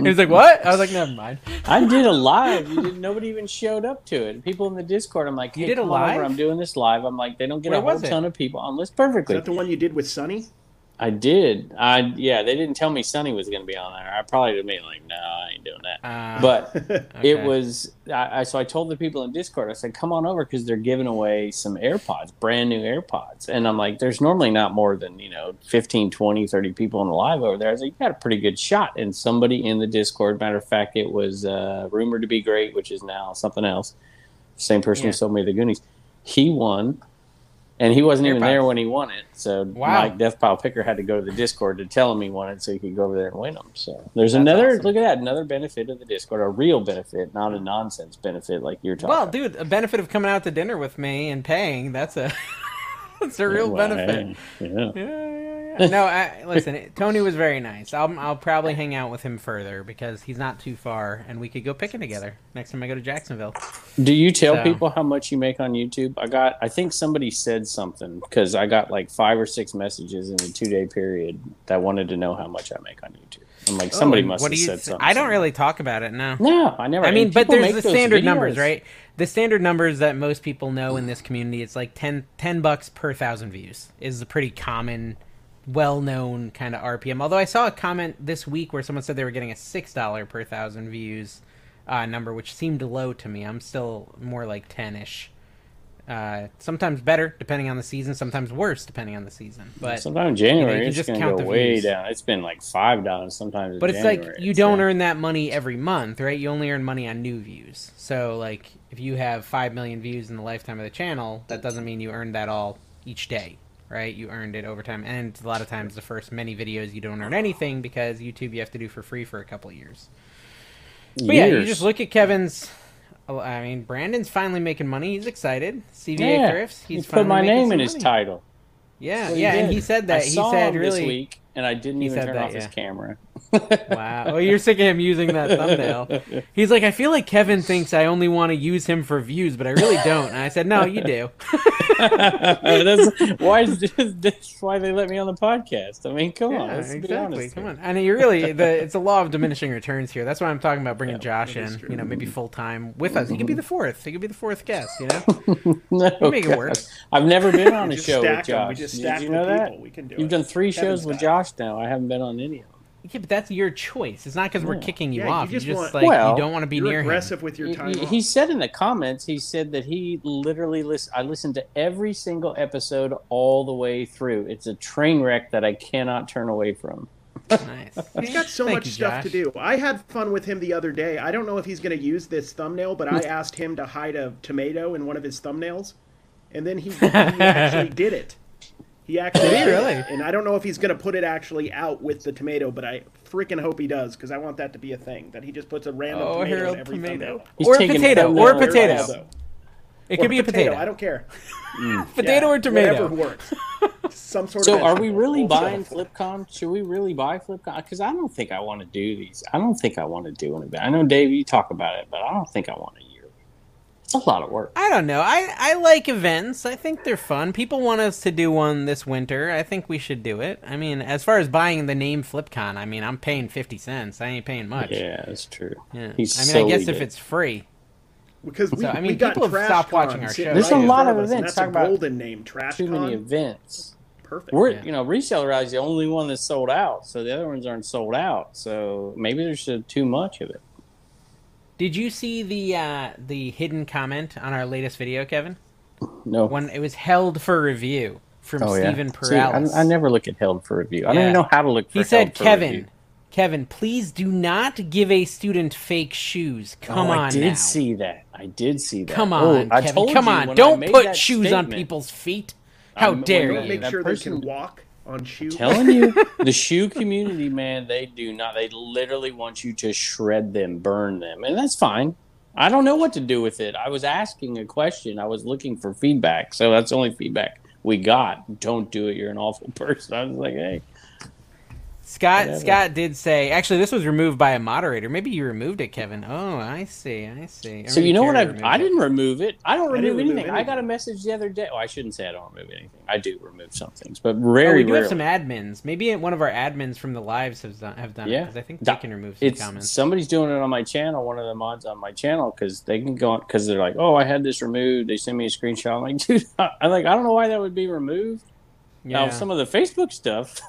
was like, what? I was like, never mind. I did a live. Nobody even showed up to it. People in the Discord, I'm like, hey, you did a live? I'm doing this live. I'm like, they don't get a whole ton of people on List Perfectly. Is that the one you did with Sonny? I did. Yeah, they didn't tell me Sonny was going to be on there. I probably would have been like, no, I ain't doing that. But okay. It was, so I told the people in Discord, I said, come on over because they're giving away some AirPods, brand new AirPods. And I'm like, there's normally not more than, 15, 20, 30 people in the live over there. I was like, you got a pretty good shot. And somebody in the Discord, matter of fact, it was rumored to be great, which is now something else. Same person who sold me the Goonies. He won. And he wasn't even there when he won it, so Mike Deathpile Picker had to go to the Discord to tell him he won it so he could go over there and win them. So there's awesome. Look at that, another benefit of the Discord, a real benefit, not a nonsense benefit like you're talking about. Well, dude, a benefit of coming out to dinner with me and paying, that's a that's a real benefit. Yeah. No, listen, Tony was very nice. I'll probably hang out with him further because he's not too far, and we could go picking together next time I go to Jacksonville. Do you tell people how much you make on YouTube? I think somebody said something because I got like 5 or 6 messages in a 2-day period that wanted to know how much I make on YouTube. I'm like, somebody must have said something. I don't really talk about it, no. No, I never. I mean, but there's the standard numbers, right? The standard numbers that most people know in this community, it's like $10 per 1,000 views is a pretty common, well-known kind of RPM. Although I saw a comment this week where someone said they were getting a $6 per 1,000 views number, which seemed low to me. I'm still more like 10-ish. Sometimes better, depending on the season. Sometimes worse, depending on the season. But sometimes January, it's just going to go way down. It's been like $5 sometimes in January. But it's like you don't earn that money every month, right? You only earn money on new views. So, like, if you have 5 million views in the lifetime of the channel, that doesn't mean you earned that all each day. Right, you earned it over time, and a lot of times the first many videos you don't earn anything because YouTube you have to do for free for a couple of years. But yeah, you just look at Kevin's. I mean, Brandon's finally making money. He's excited. CVA Thrifts. He's put my name in his title. Yeah, well, and he said that. I saw him really this week, and I didn't even turn off his camera. Wow. Well, you're sick of him using that thumbnail. He's like, I feel like Kevin thinks I only want to use him for views, but I really don't. And I said, no, you do. That's why they let me on the podcast. I mean, come on. Let's be honest. Come on. I mean, you're really, it's a law of diminishing returns here. That's why I'm talking about bringing Josh in, maybe full time with us. He could be the fourth. He could be the fourth guest, We'll make it work. I've never been on a show with Josh. We just stack the people. We can do it. You've done 3 shows with Josh now. I haven't been on any of them. Yeah, but that's your choice. It's not because we're kicking you off. You don't want to be near aggressive him. With your time. He said in the comments, he said that he literally I listened to every single episode all the way through. It's a train wreck that I cannot turn away from. Nice. He's got so much stuff to do. I had fun with him the other day. I don't know if he's going to use this thumbnail, but I asked him to hide a tomato in one of his thumbnails, and then he actually did it. He actually really? And I don't know if he's going to put it actually out with the tomato, but I freaking hope he does because I want that to be a thing, that he just puts a random tomato in every thumbnail. Or a potato. Or a potato. It could be a potato. I don't care. Potato or tomato. Whatever works. Some sort of vegetable. Are we really buying FlipCon? Should we really buy FlipCon? Because I don't think I want to do these. I don't think I want to do anything. I know, Dave, you talk about it, but I don't think I want to. It's a lot of work. I don't know. I like events. I think they're fun. People want us to do one this winter. I think we should do it. I mean, as far as buying the name FlipCon, I mean, I'm paying 50 cents. I ain't paying much. Yeah, that's true. Yeah. I guess if it's free. Because we got people stop watching our show. There's a lot of events. That's a golden name, Trash Con. Too many events. Perfect. We're, Reseller Eye is the only one that's sold out, so the other ones aren't sold out. So maybe there's too much of it. Did you see the hidden comment on our latest video, Kevin? No. When it was held for review from Steven Perales. See, I never look at held for review. I don't even know how to look for review. He said, Kevin, please do not give a student fake shoes. Come on now. I did see that. Come on, Kevin. Come on. Don't put shoes on people's feet. How dare you. Make sure they can walk. On shoe. I'm telling you, the shoe community, man, they do not. They literally want you to shred them, burn them, and that's fine. I don't know what to do with it. I was asking a question. I was looking for feedback, so that's the only feedback we got. Don't do it. You're an awful person. I was like, hey. Scott did say, actually, this was removed by a moderator. Maybe you removed it, Kevin. Oh, I see. So you know what? I didn't remove it. I don't remove anything. I got a message the other day. Oh, I shouldn't say I don't remove anything. I do remove some things, but rarely. We do have some admins. Maybe one of our admins from the lives have done it, because I think they can remove some comments. Somebody's doing it on my channel, one of the mods on my channel, because they can go on, because they're like, oh, I had this removed. They send me a screenshot. I'm like, dude, I don't know why that would be removed. Now, some of the Facebook stuff,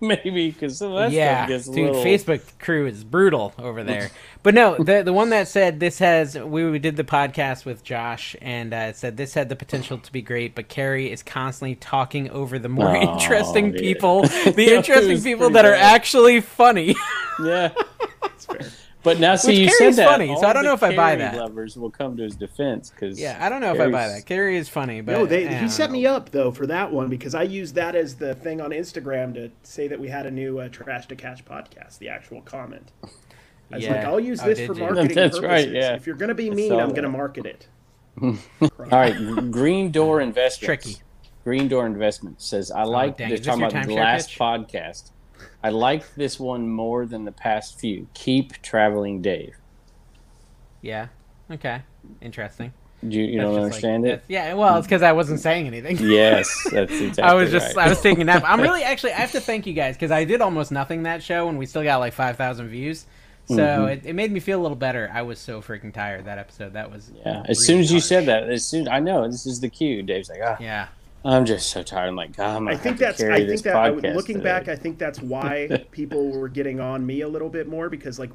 maybe, because some of that stuff gets little... Facebook crew is brutal over there. But no, the one that said this has... We did the podcast with Josh, and it said this had the potential to be great, but Carrie is constantly talking over the more interesting people. The interesting people that are actually funny. Yeah, that's fair. But now, see, you said that. Funny, so I don't know if I buy that. Lovers will come to his defense because I don't know if I buy that. Carrie is funny, but no, he set me up though for that one because I used that as the thing on Instagram to say that we had a new Trash to Cash podcast. The actual comment, I was like, I'll use this for marketing purposes. Right, yeah. If you're going to be mean, I'm going to market it. All right, Green Door Investments. Tricky. Green Door Investments says, I like the talking about the last podcast. I like this one more than the past few. Keep traveling, Dave. Yeah. Okay. Interesting. You don't understand it? Yeah. Well, it's because I wasn't saying anything. Yes, that's exactly right. I was taking a nap. I'm really I have to thank you guys because I did almost nothing that show and we still got like 5,000 views. So it made me feel a little better. I was so freaking tired that episode. That was as soon as you said that, I know this is the cue. Dave's like, I'm just so tired. I'm like, God, I think that's why people were getting on me a little bit more because, like,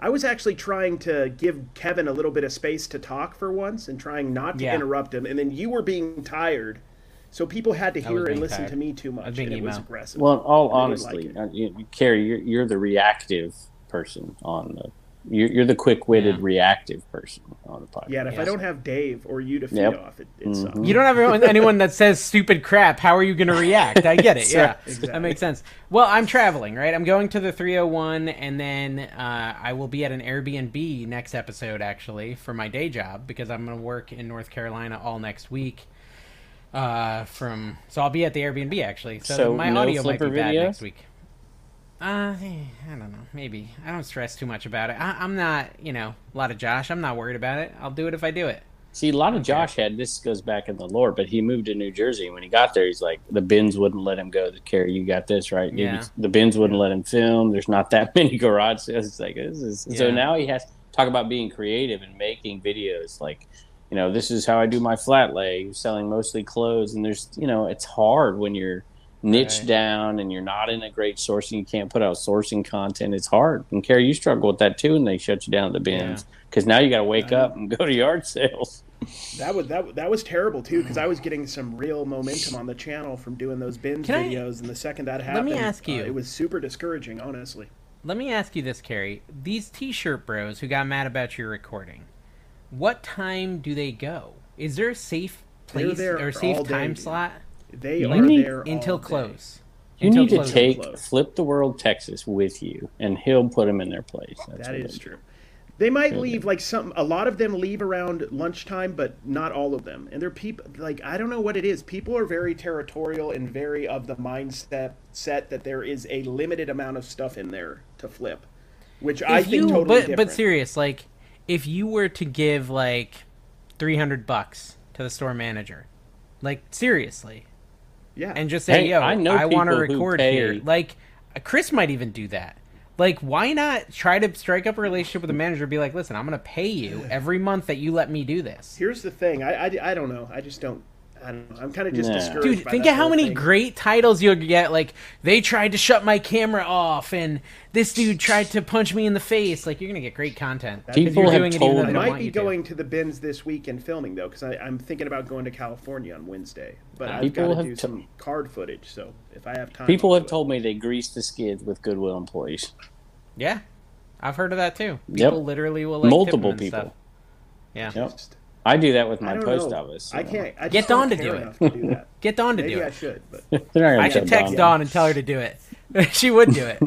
I was actually trying to give Kevin a little bit of space to talk for once and trying not to interrupt him. And then you were being tired. So people had to hear and listen to me too much. And it was aggressive. Well, honestly, Carrie, you're the reactive person on the You're the quick-witted, reactive person on the podcast. Yeah, and if I don't have Dave or you to feed off, it sucks. You don't have anyone that says stupid crap. How are you going to react? I get it. Yeah, exactly. That makes sense. Well, I'm traveling, right? I'm going to the 301, and then I will be at an Airbnb next episode, actually, for my day job because I'm going to work in North Carolina all next week. So I'll be at the Airbnb, actually. So my audio might be bad next week. I don't know. Maybe I don't stress too much about it. I'm not, a lot of Josh. I'm not worried about it. I'll do it if I do it. See, a lot of Josh had this goes back in the lore, but he moved to New Jersey. And when he got there, he's like, the bins wouldn't let him go. Carrie, you got this right. Yeah. The bins wouldn't let him film. There's not that many garage sales. It's like this is. Yeah. So now he has to talk about being creative and making videos. Like, this is how I do my flat lay. Selling mostly clothes, and there's, it's hard when you're niche down and you're not in a great sourcing. You can't put out sourcing content. It's hard. And Carrie, you struggle with that too, and they shut you down at the bins because now you got to wake up and go to yard sales. That was terrible too because I was getting some real momentum on the channel from doing those bins videos, and the second that happened, let me ask you, it was super discouraging, honestly. Let me ask you this, Carrie. These t-shirt bros who got mad about your recording, what time do they go? Is there a safe place or safe time slot? They are there until close. You need to take Flip the World Texas with you, and he'll put them in their place. That is true. They might leave a lot of them leave around lunchtime, but not all of them. And they're people I don't know what it is. People are very territorial and very of the mindset that there is a limited amount of stuff in there to flip, which I think totally different. But serious, if you were to give $300 to the store manager, seriously. Yeah. And just say, I want to record here. Chris might even do that. Why not try to strike up a relationship with the manager and be like, listen, I'm going to pay you every month that you let me do this. Here's the thing. I don't know. I don't know. I'm kind of just discouraged. Dude, think of how many great titles you'll get. They tried to shut my camera off, and this dude tried to punch me in the face. You're going to get great content. People have told me. I might be going to the bins this week and filming, though, because I'm thinking about going to California on Wednesday. But I've got to do some card footage, so if I have time. People have told me they greased the skids with Goodwill employees. Yeah. I've heard of that, too. People literally will, multiple people. Stuff. Yeah. Yep. I do that with my post office. So. I can't. I get Dawn to do it. Get Dawn to do it. I should. I should text Dawn and tell her to do it. She would do it.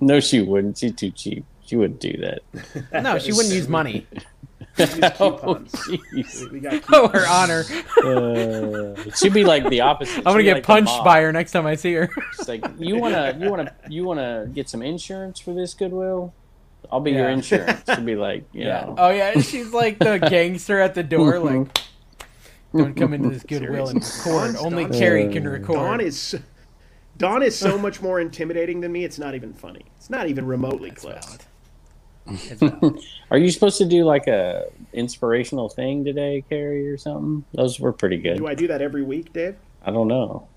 No, she wouldn't. She's too cheap. She wouldn't do that. No, she wouldn't use money. Use coupons. We got coupons. Oh, her honor. She'd be like the opposite. I'm gonna get punched by her next time I see her. She's like, you wanna get some insurance for this, Goodwill? I'll be your insurance. She'd be like, know. Oh, yeah. She's like the gangster at the door. Don't come into this Goodwill and record. Only Carrie can record. Dawn is so much more intimidating than me. It's not even funny. It's not even remotely close. Are you supposed to do a inspirational thing today, Carrie, or something? Those were pretty good. Do I do that every week, Dave? I don't know.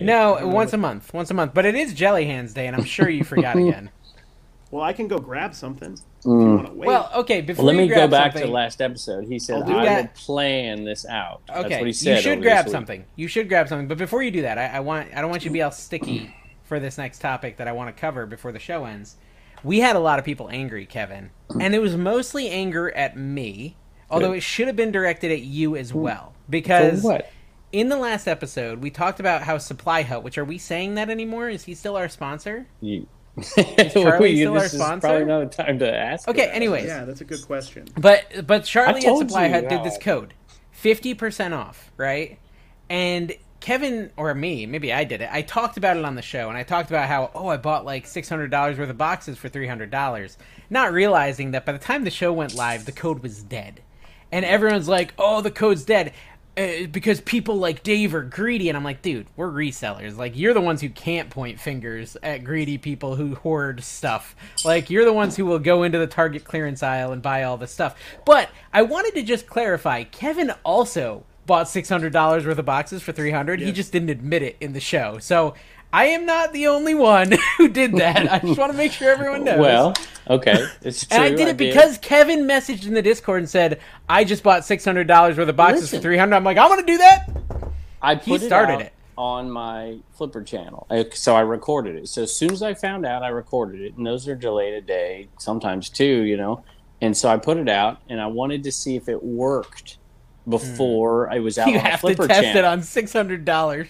No, once a month. But it is Jelly Hands Day, and I'm sure you forgot again. Well, I can go grab something. If you want to wait. Well, okay. Let me go back to the last episode. He said, "I will plan this out." Okay, that's what he said. You should grab something. You should grab something. But before you do that, I don't want you to be all sticky for this next topic that I want to cover before the show ends. We had a lot of people angry, Kevin, and it was mostly anger at me. Although it should have been directed at you as well, because in the last episode we talked about how Supply Hut, which are we saying that anymore? Is he still our sponsor? Is Charlie still our sponsor? Is probably not the time to ask. Okay, anyways. Yeah, that's a good question. But Charlie at Supply Hut did this code, 50% off, right? And Kevin or me, maybe I did it. I talked about it on the show, and I talked about how I bought like $600 worth of boxes for $300, not realizing that by the time the show went live, the code was dead. And everyone's like, the code's dead because people like Dave are greedy. And I'm like, dude, we're resellers. Like, you're the ones who can't point fingers at greedy people who hoard stuff. Like, you're the ones who will go into the Target clearance aisle and buy all this stuff. But I wanted to just clarify, Kevin also bought $600 worth of boxes for $300. Yes. He just didn't admit it in the show. So I am not the only one who did that. I just want to make sure everyone knows. Well, okay, it's true. And I did it because Kevin messaged in the Discord and said, "I just bought $600 worth of boxes for $300." I'm like, "I'm going to do that." He started it on my Flipper channel, so I recorded it. So as soon as I found out, I recorded it, and those are delayed a day, sometimes two, you know. And so I put it out, and I wanted to see if it worked before I was out on the Flipper channel. You have to test it on $600.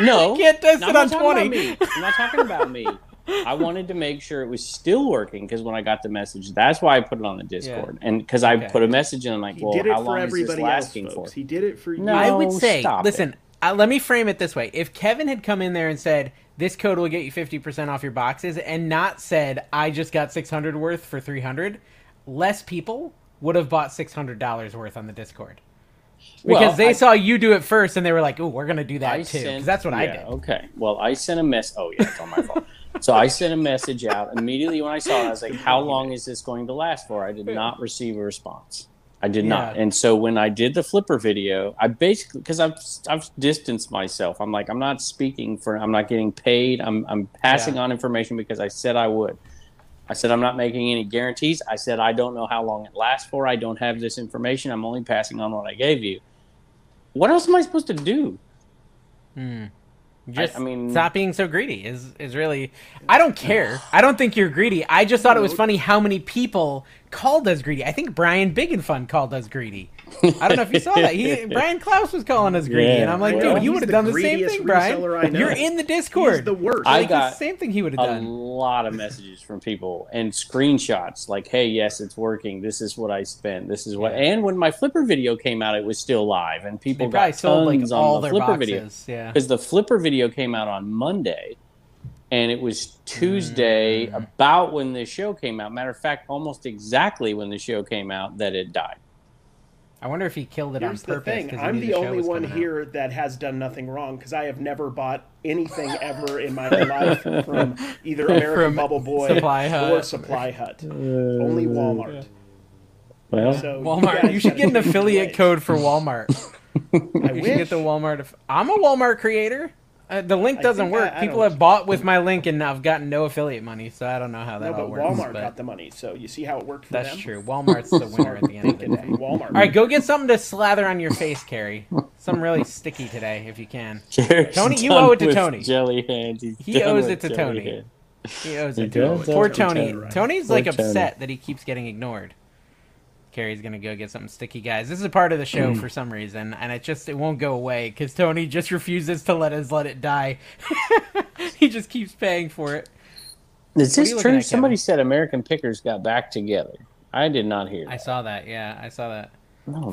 No. You can't test it on $20. I'm not talking about me. I wanted to make sure it was still working, because when I got the message, that's why I put it on the Discord. Yeah. And because I put a message in, I'm like, well, how long is this lasting for? He did it for you. No, I would say, listen, let me frame it this way. If Kevin had come in there and said, this code will get you 50% off your boxes, and not said, I just got $600 worth for $300, less people would have bought $600 worth on the Discord. Because they saw you do it first, and they were like, "Oh, we're gonna do that too." Because that's what I did. Okay. Well, I sent a message. Oh yeah, it's on my fault. So I sent a message out immediately when I saw it. I was like, "How long is this going to last for?" I did not receive a response. I did not. And so when I did the Flipper video, I basically, because I've distanced myself. I'm like, I'm not speaking for. I'm not getting paid. I'm passing on information because I said I would. I said, I'm not making any guarantees. I said, I don't know how long it lasts for. I don't have this information. I'm only passing on what I gave you. What else am I supposed to do? I mean, stop being so greedy is really... I don't care. I don't think you're greedy. I just thought it was funny how many people called us greedy. I think Brian Big and Fun called us greedy. I don't know if you saw that. Brian Klaus was calling us greedy, and I'm like, dude, you would have done the same thing, Brian. You're in the Discord. He's the worst. I got the same thing he would have done. A lot of messages from people and screenshots like, hey, yes, it's working. This is what I spent. This is what. And when my Flipper video came out, it was still live, and people got sold tons like all on the their Flipper boxes. Video because the Flipper video came out on Monday. And it was Tuesday, about when the show came out. Matter of fact, almost exactly when the show came out, that it died. I wonder if he killed it on purpose. Here's the thing. I'm the only one here that has done nothing wrong, because I have never bought anything ever in my life from either American Bubble Boy or Supply Hut. Only Walmart. Well, so Walmart. You should get an affiliate code for Walmart. I wish. Should get the Walmart. I'm a Walmart creator. The link doesn't work. People have bought with my link, and I've gotten no affiliate money, so I don't know how that all works. Walmart got the money, so you see how it worked for them? That's true. Walmart's the winner at the end of the day. Walmart. All right, go get something to slather on your face, Carrie. Something really sticky today, if you can. Cheers. Tony, you owe it to Tony. Jelly hands. He owes it to Tony. He owes it to him. Poor Tony. Tony's like upset that he keeps getting ignored. Carrie's going to go get something sticky, guys. This is a part of the show for some reason, and it won't go away because Tony just refuses to let it die. He just keeps paying for it. Is this true? Somebody said American Pickers got back together. I did not hear that. I saw that, yeah. I saw that.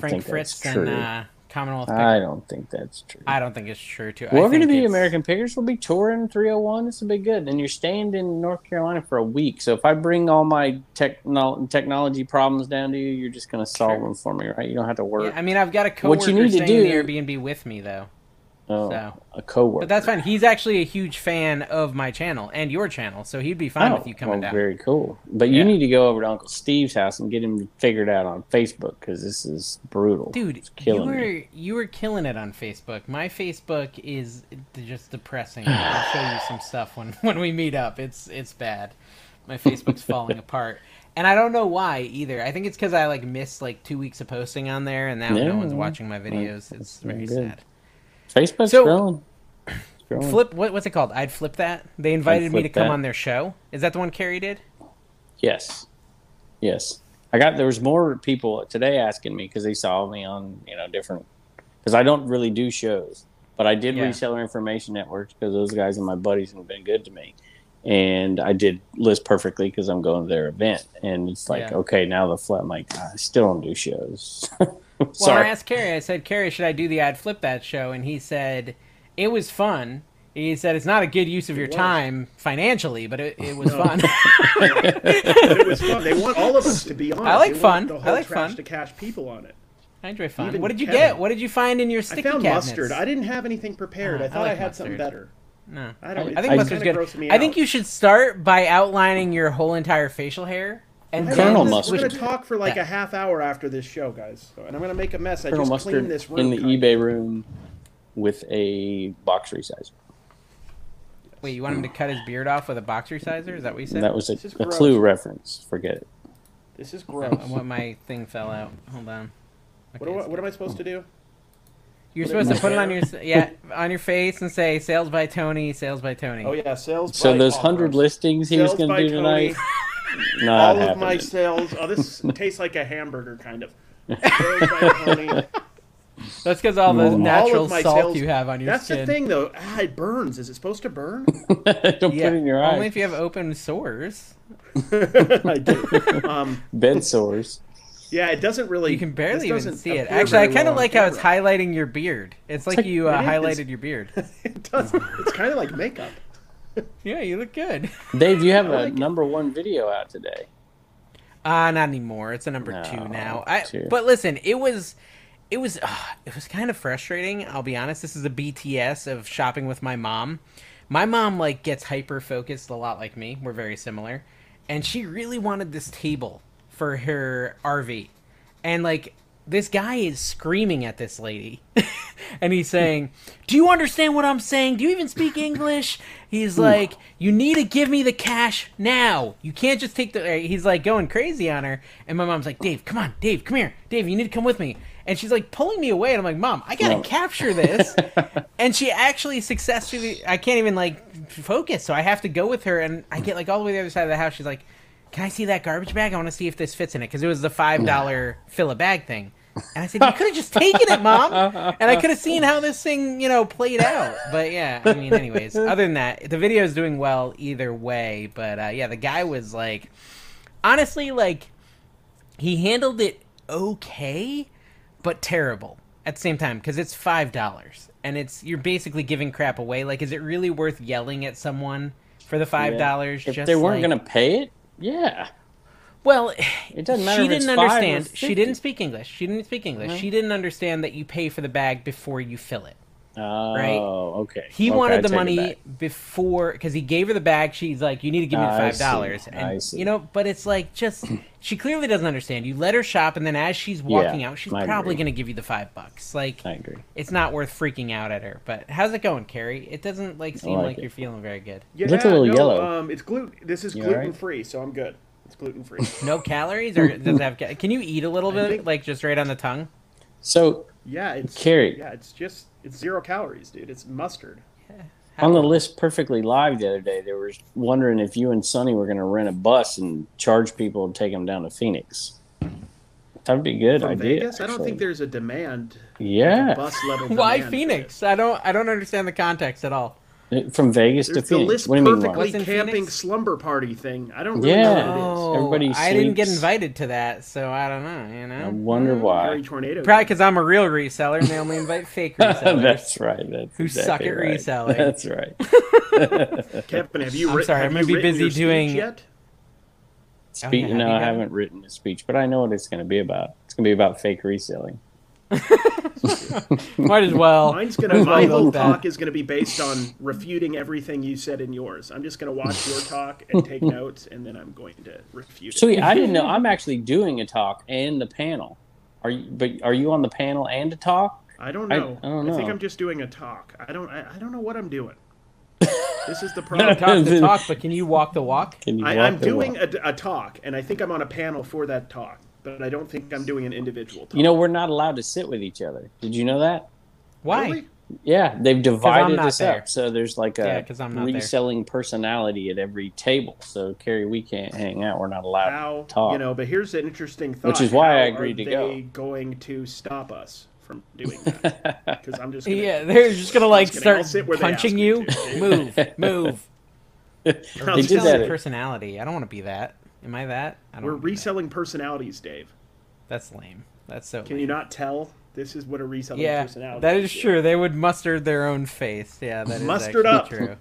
Frank Fritz and Commonwealth Pickers. I don't think that's true. I don't think it's true, too. We're going to be American Pickers. We'll be touring 301. This will be good. And you're staying in North Carolina for a week. So if I bring all my technology problems down to you, you're just going to solve them for me, right? You don't have to worry. Yeah, I mean, I've got a coworker staying in the Airbnb with me, though. Oh, so, a coworker. But that's fine. He's actually a huge fan of my channel and your channel, so he'd be fine with you coming down. Very cool. But you need to go over to Uncle Steve's house and get him figured out on Facebook, because this is brutal. Dude, you were killing it on Facebook. My Facebook is just depressing. I'll show you some stuff when we meet up. It's bad. My Facebook's falling apart. And I don't know why either. I think it's because I missed 2 weeks of posting on there, and now no one's watching my videos. It's very sad. Facebook's growing. Flip, what's it called? I'd Flip That. They invited me to come on their show. Is that the one Carrie did? Yes. There was more people today asking me because they saw me on different. Because I don't really do shows, but I did Reseller Information Network because those guys and my buddies have been good to me, and I did List Perfectly because I'm going to their event, and it's okay, now the Flip. I'm I still don't do shows. Well, sorry. I asked Carrie, I said, Carrie, should I do the I'd Flip That show? And he said, it was fun. He said, it's not a good use of your time financially, but it was fun. It was fun. They want all of us to be on it. I like fun. The whole I like Trash to Cash people on it. I enjoy fun. Even what did you get? What did you find in your sticky cabinets? I found mustard. I didn't have anything prepared. I thought I had something better. No. I think mustard's good. I think you should start by outlining your whole entire facial hair. And Colonel Mustard. We're going to talk for a half hour after this show, guys. And I'm going to make a mess. I just cleaned this room. In the eBay room with a box resizer. Wait, you want him to cut his beard off with a box resizer? Is that what you said? That was a Clue reference. Forget it. This is gross. What my thing fell out. Hold on. Okay, what am I supposed to do? You're supposed to put it on your face and say, sales by Tony, sales by Tony. Oh, yeah, sales by Tony. So those 100 listings he was going to do tonight... Not all happening. Of my sales. Oh, this tastes like a hamburger, kind of. That's because all the natural salt you have on your skin. That's the thing, though. It burns. Is it supposed to burn? Don't put it in your eyes. Only if you have open sores. I do. Bed sores. Yeah, it doesn't really. You can barely even see it. Actually, I kind of like how it's highlighting your beard. It's like you highlighted your beard. It does. It's kind of like makeup. Yeah, you look good. Dave, you have a number 1 video out today. Not anymore. It's a number 2 now. But listen, it was kind of frustrating. I'll be honest. This is a BTS of shopping with my mom. My mom gets hyper focused a lot like me. We're very similar, and she really wanted this table for her RV, and this guy is screaming at this lady, and he's saying, do you understand what I'm saying? Do you even speak English? He's like, you need to give me the cash now. You can't just take the... He's going crazy on her, and my mom's like, Dave, come on. Dave, come here. Dave, you need to come with me. And she's pulling me away, and I'm like, Mom, I gotta capture this. And she actually successfully... I can't even focus, so I have to go with her, and I get all the way to the other side of the house. She's like, can I see that garbage bag? I want to see if this fits in it, because it was the $5 fill-a-bag thing. And I said, you could have just taken it, Mom. And I could have seen how this thing, played out. But yeah, I mean, anyways, other than that, the video is doing well either way. But yeah, the guy was honestly, he handled it okay, but terrible at the same time. Because it's $5 and you're basically giving crap away. Is it really worth yelling at someone for the $5? Yeah. If they weren't going to pay it? Yeah. Well, it doesn't matter. She didn't understand. She didn't speak English. She didn't understand that you pay for the bag before you fill it. Oh, right? Okay. He wanted the money before, because he gave her the bag. She's like, you need to give me the $5. I see. But it's she clearly doesn't understand. You let her shop, and then as she's walking out, she's probably going to give you the $5. I agree. It's not worth freaking out at her. But how's it going, Carrie? It doesn't seem like you're feeling very good. Yeah, it looks a little yellow. It's gluten. This is gluten free, so I'm good. It's gluten-free. No calories? Or does it have can you eat a little bit, just right on the tongue? So, yeah, it's Carrie. Yeah, it's 0 calories, dude. It's mustard. Yeah. On the List Perfectly Live the other day, they were wondering if you and Sonny were going to rent a bus and charge people and take them down to Phoenix. That would be a good idea. Vegas? I don't think there's a demand. Yeah. Bus level demand. Why Phoenix? I don't understand the context at all. From Vegas to Phoenix. The List Perfectly Camping Phoenix? Slumber Party thing. I don't really know what it is. Everybody sleeps. I didn't get invited to that, so I don't know. I wonder why. Probably because I'm a real reseller, and they only invite fake resellers. That's right. That's who exactly suck at reselling. That's right. Kevin, have you? I'm sorry. I'm going to be busy doing. Yet? Speech? Oh, yeah, I haven't written a speech, but I know what it's going to be about. It's going to be about fake reselling. Might as well. My whole talk is going to be based on refuting everything you said in yours. I'm just going to watch your talk and take notes, and then I'm going to refute it. Sweet. I didn't know. I'm actually doing a talk and the panel. Are you on the panel and a talk? I don't know. I think I'm just doing a talk. I don't know what I'm doing. This is the problem. Talk the talk, but can you walk the walk? I'm doing a talk, and I think I'm on a panel for that talk, but I don't think I'm doing an individual talk. You know, we're not allowed to sit with each other. Did you know that? Why? Really? Yeah, they've divided us up, so there's like a reselling personality at every table. So, Carrie, we can't hang out. We're not allowed to talk. You know, but here's an interesting thought. Which is why I agreed to go. Are they going to stop us from doing that? Because I'm just gonna, they're just going to like start punching you. Move. They did that. Personality. I don't want to be that. Am I that? We're reselling personalities, Dave. That's lame. That's so. Can you not tell? This is what a reselling personality is. That is true. They would muster their own face. Yeah, that is mustered up. True.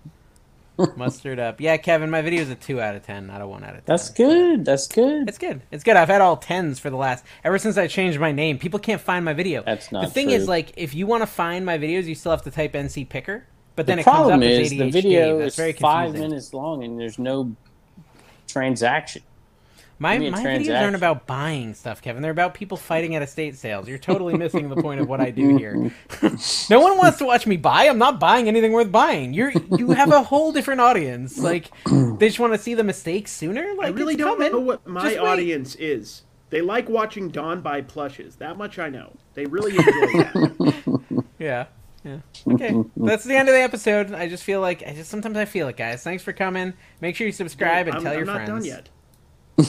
Mustered up. Yeah, Kevin, my video is a 2 out of 10, not a 1 out of 10. That's good. That's good. It's good. It's good. I've had all 10s for the last. Ever since I changed my name, people can't find my video. That's not true. The thing is, like, if you want to find my videos, you still have to type NC Picker. But then it comes up as ADH Dave. The video is 5 minutes long, and there's no transaction. My videos aren't about buying stuff, Kevin. They're about people fighting at estate sales. You're totally missing the point of what I do here. No one wants to watch me buy. I'm not buying anything worth buying. You have a whole different audience. Like, they just want to see the mistakes sooner. Like, I really don't know what my audience is. They like watching Don buy plushes. That much I know. They really enjoy that. Yeah. Okay. That's the end of the episode. I just feel like sometimes I feel it, guys. Thanks for coming. Make sure you subscribe and tell your friends. I'm not done yet.